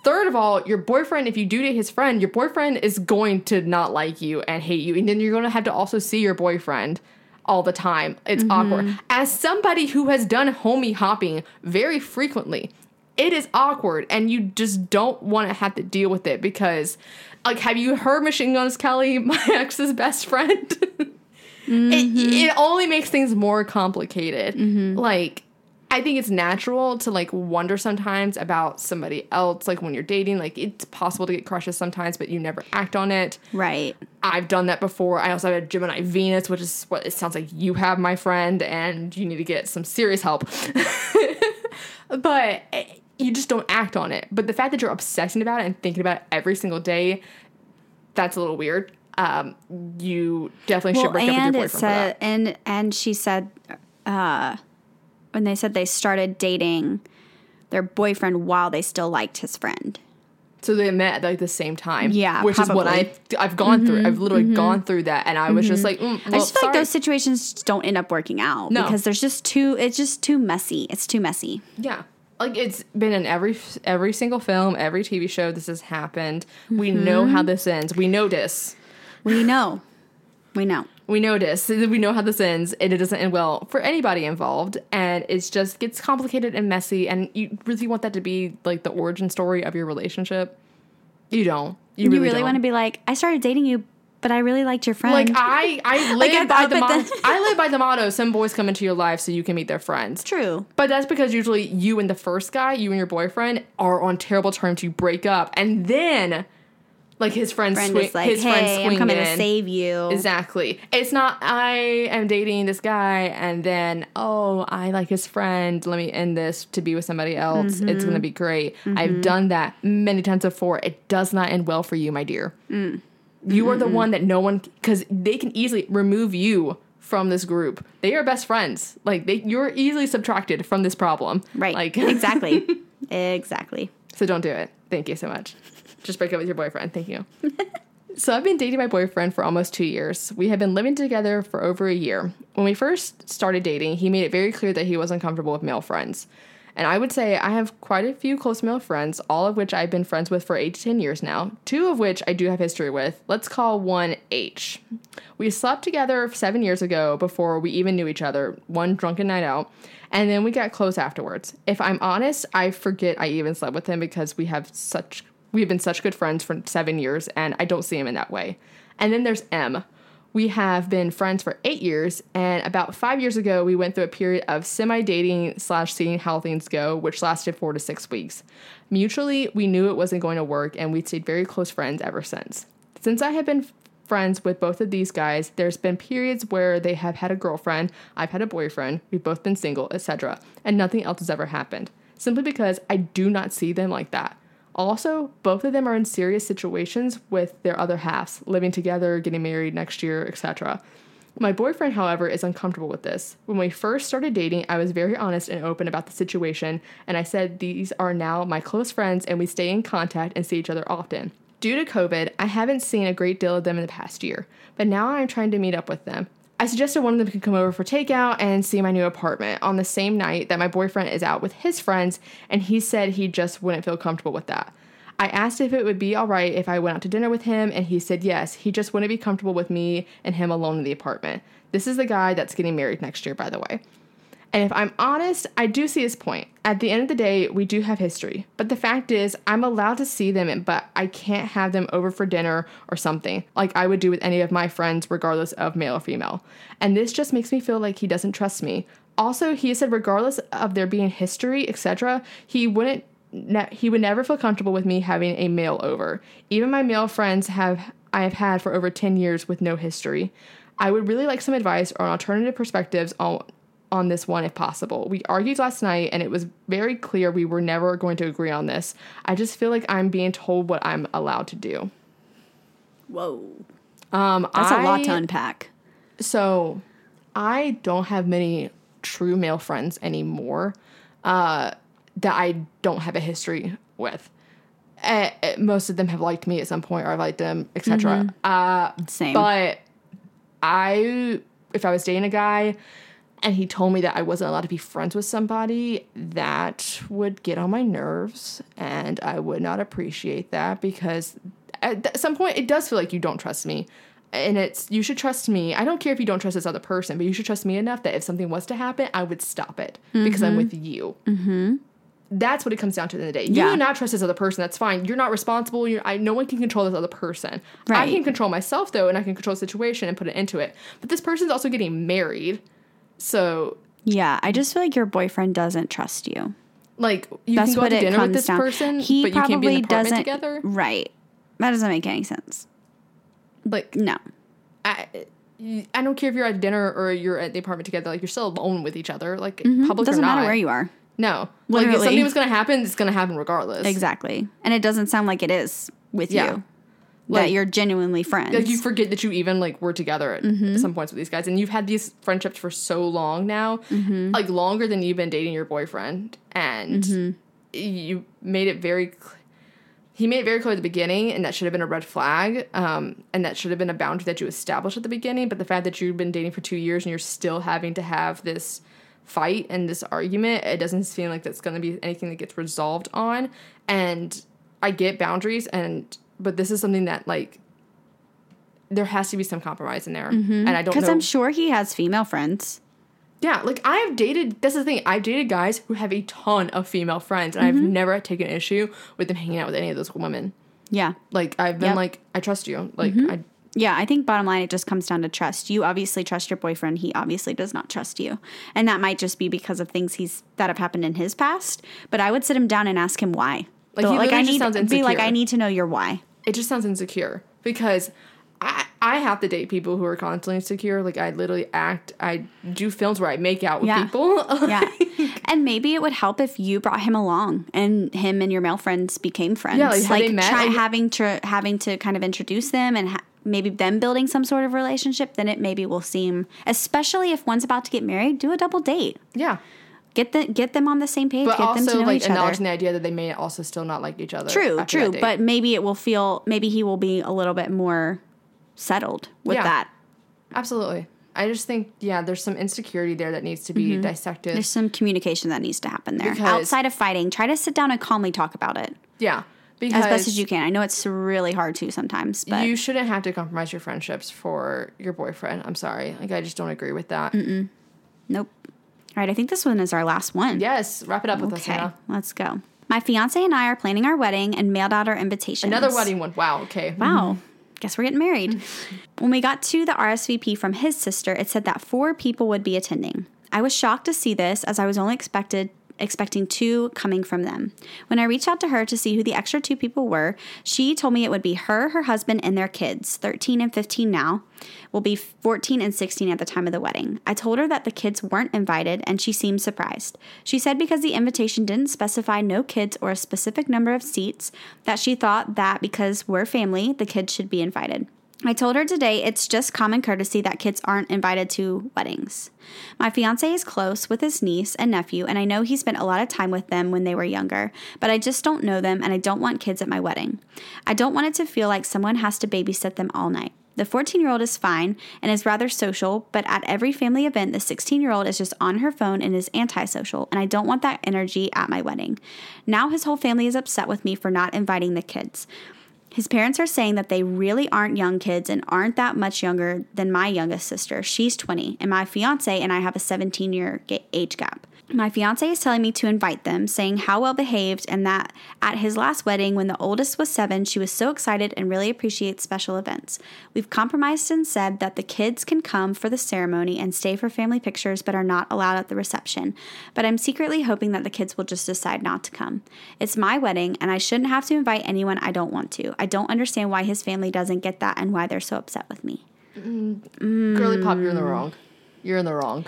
Third of all, your boyfriend, if you do date his friend, your boyfriend is going to not like you and hate you. And then you're going to have to also see your boyfriend all the time. It's mm-hmm. awkward. As somebody who has done homie hopping very frequently, it is awkward, and you just don't want to have to deal with it because, like, have you heard Machine Gun Kelly, my ex's best friend? mm-hmm. It, it only makes things more complicated. Mm-hmm. Like, I think it's natural to, like, wonder sometimes about somebody else, like, when you're dating. Like, it's possible to get crushes sometimes, but you never act on it. Right. I've done that before. I also had a Gemini Venus, which is what it sounds like you have, my friend, and you need to get some serious help. But you just don't act on it. But the fact that you're obsessing about it and thinking about it every single day, that's a little weird. Um, you definitely well, should break up with your boyfriend said, for that. And, and she said... Uh, when they said they started dating their boyfriend while they still liked his friend. So they met at, like, the same time. Yeah, Which probably. is what I've, I've gone mm-hmm, through. I've literally mm-hmm. gone through that, and I was mm-hmm. just like, mm, well, I just feel sorry. like those situations don't end up working out. No. Because there's just too, it's just too messy. It's too messy. Yeah. Like, it's been in every every single film, every T V show this has happened. Mm-hmm. We know how this ends. We know this. We know. We know. We know this. We know how this ends, and it doesn't end well for anybody involved, and it's just gets complicated and messy, and you really want that to be, like, the origin story of your relationship. You don't. You really, you really want to be like, I started dating you, but I really liked your friend. Like, I, I live like by the motto. The- I live by the motto, some boys come into your life so you can meet their friends. True. But that's because usually you and the first guy, you and your boyfriend, are on terrible terms. You break up, and then... Like, his friends friend swing, like, his hey, friends swing I'm coming in. to save you. Exactly. It's not, I am dating this guy, and then, oh, I like his friend. Let me end this to be with somebody else. Mm-hmm. It's going to be great. Mm-hmm. I've done that many times before. It does not end well for you, my dear. Mm. You mm-hmm. are the one that no one, because they can easily remove you from this group. They are best friends. Like, they, you're easily subtracted from this problem. Right. Like Exactly. Exactly. So don't do it. Thank you so much. Just break up with your boyfriend. Thank you. So I've been dating my boyfriend for almost two years. We have been living together for over a year. When we first started dating, he made it very clear that he wasn't comfortable with male friends. And I would say I have quite a few close male friends, all of which I've been friends with for eight to ten years now, two of which I do have history with. Let's call one H. We slept together seven years ago before we even knew each other, one drunken night out, and then we got close afterwards. If I'm honest, I forget I even slept with him because we have such... We've been such good friends for seven years, and I don't see him in that way. And then there's M. We have been friends for eight years, and about five years ago, we went through a period of semi-dating slash seeing how things go, which lasted four to six weeks. Mutually, we knew it wasn't going to work, and we stayed very close friends ever since. Since I have been friends with both of these guys, there's been periods where they have had a girlfriend, I've had a boyfriend, we've both been single, et cetera, and nothing else has ever happened, simply because I do not see them like that. Also, both of them are in serious situations with their other halves, living together, getting married next year, et cetera. My boyfriend, however, is uncomfortable with this. When we first started dating, I was very honest and open about the situation, and I said these are now my close friends and we stay in contact and see each other often. Due to COVID, I haven't seen a great deal of them in the past year, but now I'm trying to meet up with them. I suggested one of them could come over for takeout and see my new apartment on the same night that my boyfriend is out with his friends, and he said he just wouldn't feel comfortable with that. I asked if it would be all right if I went out to dinner with him, and he said yes. He just wouldn't be comfortable with me and him alone in the apartment. This is the guy that's getting married next year, by the way. And if I'm honest, I do see his point. At the end of the day, we do have history. But the fact is, I'm allowed to see them, but I can't have them over for dinner or something, like I would do with any of my friends, regardless of male or female. And this just makes me feel like he doesn't trust me. Also, he said regardless of there being history, et cetera, he wouldn't, ne- he would never feel comfortable with me having a male over. Even my male friends have I have had for over ten years with no history. I would really like some advice or alternative perspectives on on this one if possible. We argued last night and it was very clear we were never going to agree on this. I just feel like I'm being told what I'm allowed to do. Whoa. Um, That's I, a lot to unpack. So I don't have many true male friends anymore uh, that I don't have a history with. Uh, most of them have liked me at some point or I've liked them, et cetera. Mm-hmm. Uh, Same. But I, if I was dating a guy... and he told me that I wasn't allowed to be friends with somebody, that would get on my nerves, and I would not appreciate that because at some point it does feel like you don't trust me, and it's you should trust me. I don't care if you don't trust this other person, but you should trust me enough that if something was to happen, I would stop it mm-hmm. because I'm with you. Mm-hmm. That's what it comes down to in the day. You yeah. do not trust this other person. That's fine. You're not responsible. You're, I, no one can control this other person. Right. I can control myself, though, and I can control the situation and put an end to it. But this person's also getting married. So Yeah, I just feel like your boyfriend doesn't trust you. Like, you That's can go what to dinner with this down. person, he but you can't be in the apartment together? Right. That doesn't make any sense. Like, no. I I don't care if you're at dinner or you're at the apartment together. Like, you're still alone with each other. Like, mm-hmm. public doesn't or not. Doesn't matter where you are. No. Literally. Like, if something was going to happen, it's going to happen regardless. Exactly. And it doesn't sound like it is with yeah. you. Like, that you're genuinely friends. Like, you forget that you even, like, were together at mm-hmm. some points with these guys. And you've had these friendships for so long now. Mm-hmm. Like, longer than you've been dating your boyfriend. And mm-hmm. you made it very clear. He made it very clear at the beginning, and that should have been a red flag, um, and that should have been a boundary that you established at the beginning. But the fact that you've been dating for two years and you're still having to have this fight and this argument, it doesn't seem like that's going to be anything that gets resolved on. And I get boundaries, and but this is something that, like, there has to be some compromise in there. Mm-hmm. And I don't know. Because I'm sure he has female friends. Yeah, like, I've dated, that's the thing, I've dated guys who have a ton of female friends, and mm-hmm. I've never taken issue with them hanging out with any of those women. Yeah. Like, I've been yep. like, I trust you. Like, mm-hmm. I... Yeah, I think bottom line, it just comes down to trust. You obviously trust your boyfriend, he obviously does not trust you. And that might just be because of things he's, that have happened in his past, but I would sit him down and ask him why. Like, so, he like, I just need, sounds insecure. Be like, I need to know your why. It just sounds insecure, because... I, I have to date people who are constantly insecure. Like, I literally act, I do films where I make out with yeah. people. Like, yeah. And maybe it would help if you brought him along and him and your male friends became friends. Yeah, like, like they met, try, like, having, to, having to kind of introduce them and ha- maybe them building some sort of relationship, then it maybe will seem, especially if one's about to get married, do a double date. Yeah. Get the, get them on the same page. But get also, them to know like, each acknowledging other. The idea that they may also still not like each other. True, true. But maybe it will feel, maybe he will be a little bit more... settled with yeah, that. Absolutely. I just think, yeah, there's some insecurity there that needs to be mm-hmm. dissected. There's some communication that needs to happen there. Because outside of fighting, try to sit down and calmly talk about it. Yeah. Because as best as you can. I know it's really hard to sometimes, but you shouldn't have to compromise your friendships for your boyfriend. I'm sorry. Like, I just don't agree with that. Mm-mm. Nope. All right. I think this one is our last one. Yes. Wrap it up with okay, us, Hannah. Let's go. My fiance and I are planning our wedding and mailed out our invitations. Another wedding one. Wow. Okay. Wow. Mm-hmm. Guess we're getting married. When we got to the R S V P from his sister, it said that four people would be attending. I was shocked to see this, as I was only expected expecting two coming from them. When I reached out to her to see who the extra two people were, she told me it would be her, her husband, and their kids, thirteen and fifteen now, will be fourteen and sixteen at the time of the wedding. I told her that the kids weren't invited, and she seemed surprised. She said because the invitation didn't specify no kids or a specific number of seats, that she thought that because we're family, the kids should be invited. I told her today it's just common courtesy that kids aren't invited to weddings. My fiancé is close with his niece and nephew, and I know he spent a lot of time with them when they were younger, but I just don't know them, and I don't want kids at my wedding. I don't want it to feel like someone has to babysit them all night. The fourteen-year-old is fine and is rather social, but at every family event, the sixteen-year-old is just on her phone and is antisocial, and I don't want that energy at my wedding. Now his whole family is upset with me for not inviting the kids. His parents are saying that they really aren't young kids and aren't that much younger than my youngest sister. She's twenty, and my fiancé and I have a seventeen-year age gap. My fiancé is telling me to invite them, saying how well behaved, and that at his last wedding, when the oldest was seven, she was so excited and really appreciates special events. We've compromised and said that the kids can come for the ceremony and stay for family pictures, but are not allowed at the reception. But I'm secretly hoping that the kids will just decide not to come. It's my wedding, and I shouldn't have to invite anyone I don't want to. I don't understand why his family doesn't get that and why they're so upset with me. Mm. Mm. Girly pop, you're in the wrong. You're in the wrong.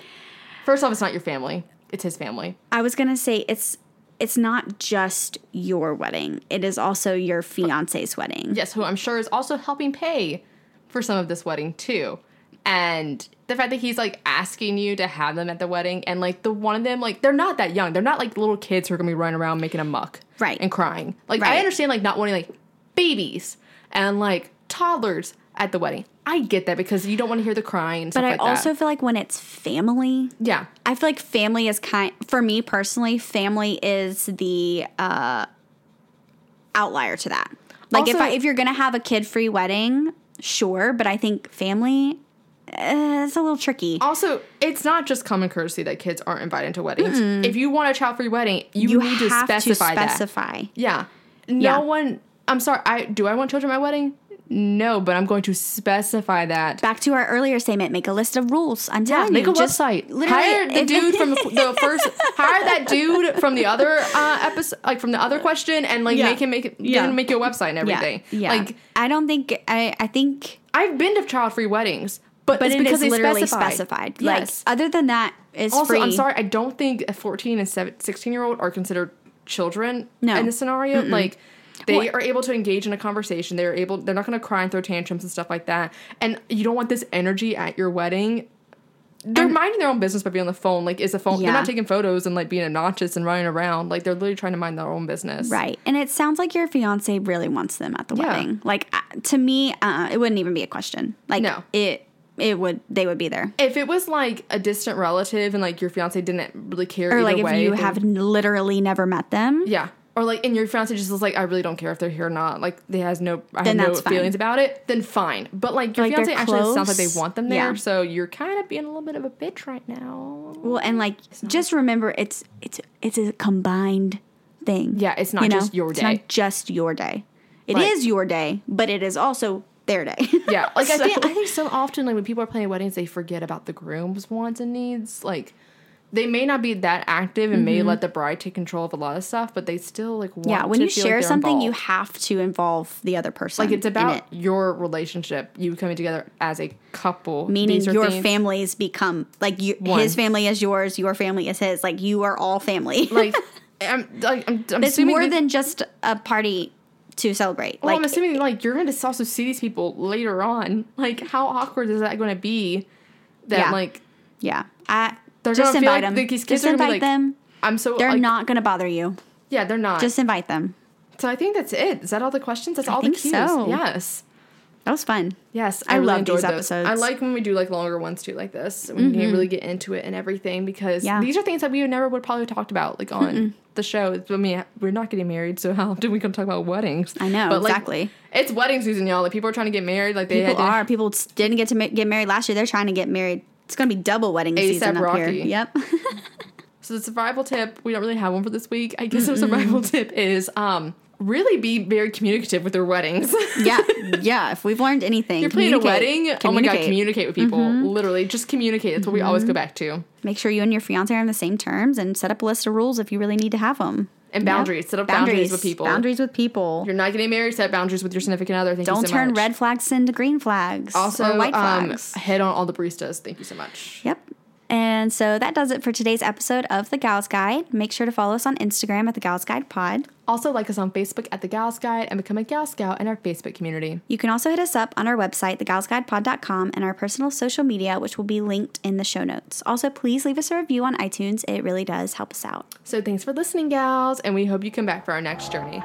First off, it's not your family. It's his family. I was going to say it's it's not just your wedding. It is also your fiancé's wedding. Yes, who I'm sure is also helping pay for some of this wedding, too. And the fact that he's, like, asking you to have them at the wedding, and, like, the one of them, like, they're not that young. They're not, like, little kids who are going to be running around making a muck. Right. And crying. Like, right. I understand, like, not wanting, like, babies and, like, toddlers at the wedding. I get that, because you don't want to hear the crying and stuff like that. But I also feel like when it's family. Yeah. I feel like family is kind, for me personally, family is the uh, outlier to that. Like also, if I, if you're going to have a kid-free wedding, sure. But I think family uh, is a little tricky. Also, it's not just common courtesy that kids aren't invited to weddings. Mm-mm. If you want a child-free wedding, you, you need to specify, to specify that. specify. Yeah. No yeah. one, I'm sorry, I do I want children at my wedding? No, but I'm going to specify that. Back to our earlier statement, make a list of rules. I'm telling yeah, you. Make a just website. Hire the dude from the first, hire that dude from the other uh, episode, like from the other question, and like yeah. make him make, yeah. then make your website and everything. Yeah. yeah. Like, I don't think, I, I think. I've been to child-free weddings. But, but it's it because is literally specified. specified. Yes. Like, other than that, it's also, free. Also, I'm sorry, I don't think a fourteen and sixteen-year-old are considered children no. in this scenario. Mm-mm. Like, they what? are able to engage in a conversation. They're able. They're not going to cry and throw tantrums and stuff like that. And you don't want this energy at your wedding. They're and, minding their own business by being on the phone. Like, it's a phone. Yeah. They're not taking photos and, like, being obnoxious and running around. Like, they're literally trying to mind their own business. Right. And it sounds like your fiancé really wants them at the yeah. wedding. Like, uh, to me, uh, it wouldn't even be a question. Like, no. it... It would, they would be there. If it was like a distant relative and like your fiance didn't really care, or like if way, you have would, literally never met them, yeah, or like and your fiance just was like, I really don't care if they're here or not, like they has no, I have no fine. feelings about it, then fine. But like your like fiance actually close. sounds like they want them there, yeah. so you're kind of being a little bit of a bitch right now. Well, and like just remember, it's it's it's a combined thing. Yeah, it's not you just know? your it's day. It's not just your day. It like, is your day, but it is also. Their day. Yeah. Like, so. I think I think so often, like, when people are planning weddings, they forget about the groom's wants and needs. Like, they may not be that active and mm-hmm. may let the bride take control of a lot of stuff, but they still, like, want to feel like they're involved. Yeah, when you share something, you have to involve the other person. Like, it's about it. your relationship, you coming together as a couple. Meaning your things. families become, like, you, his family is yours, your family is his. Like, you are all family. Like, I'm, like, I'm, I'm it's more that, than just a party to celebrate. Well, like, I'm assuming, like, you're going to also see these people later on. Like, how awkward is that going to be? That, yeah. like... Yeah. I, they're just invite like them. The kids just are invite be like, them. I'm so... They're like, not going to bother you. Yeah, they're not. Just invite them. So I think that's it. Is that all the questions? That's I all the cues. So. Yes. That was fun. Yes. I, I really love these episodes. Those. I like when we do, like, longer ones, too, like this. We mm-hmm. can really get into it and everything because yeah. these are things that we would never would probably have talked about, like, on... Mm-mm. The show. I mean, we're not getting married, so how often we gonna talk about weddings? I know, but, like, exactly. It's wedding season, y'all. Like, people are trying to get married. Like they people had to, are. People didn't get to ma- get married last year. They're trying to get married. It's gonna be double wedding ASAP season up Rocky. Here. Yep. So the survival tip. We don't really have one for this week. I guess the survival tip is um really be very communicative with your weddings. yeah, yeah. If we've learned anything, you're planning a wedding. Oh my god, communicate with people. Mm-hmm. Literally, just communicate. That's what mm-hmm. we always go back to. Make sure you and your fiancé are on the same terms and set up a list of rules if you really need to have them. And boundaries. Yep. Set up boundaries. boundaries with people. Boundaries with people. If you're not getting married, set boundaries with your significant other. Thank Don't you so turn much. red flags into green flags also, or white flags. Um, hit on all the baristas. Thank you so much. Yep. And so that does it for today's episode of The Gals Guide. Make sure to follow us on Instagram at The Gals Guide Pod. Also like us on Facebook at The Gals Guide and become a Gal Scout in our Facebook community. You can also hit us up on our website, the gals guide pod dot com, and our personal social media, which will be linked in the show notes. Also, please leave us a review on iTunes. It really does help us out. So thanks for listening, gals, and we hope you come back for our next journey.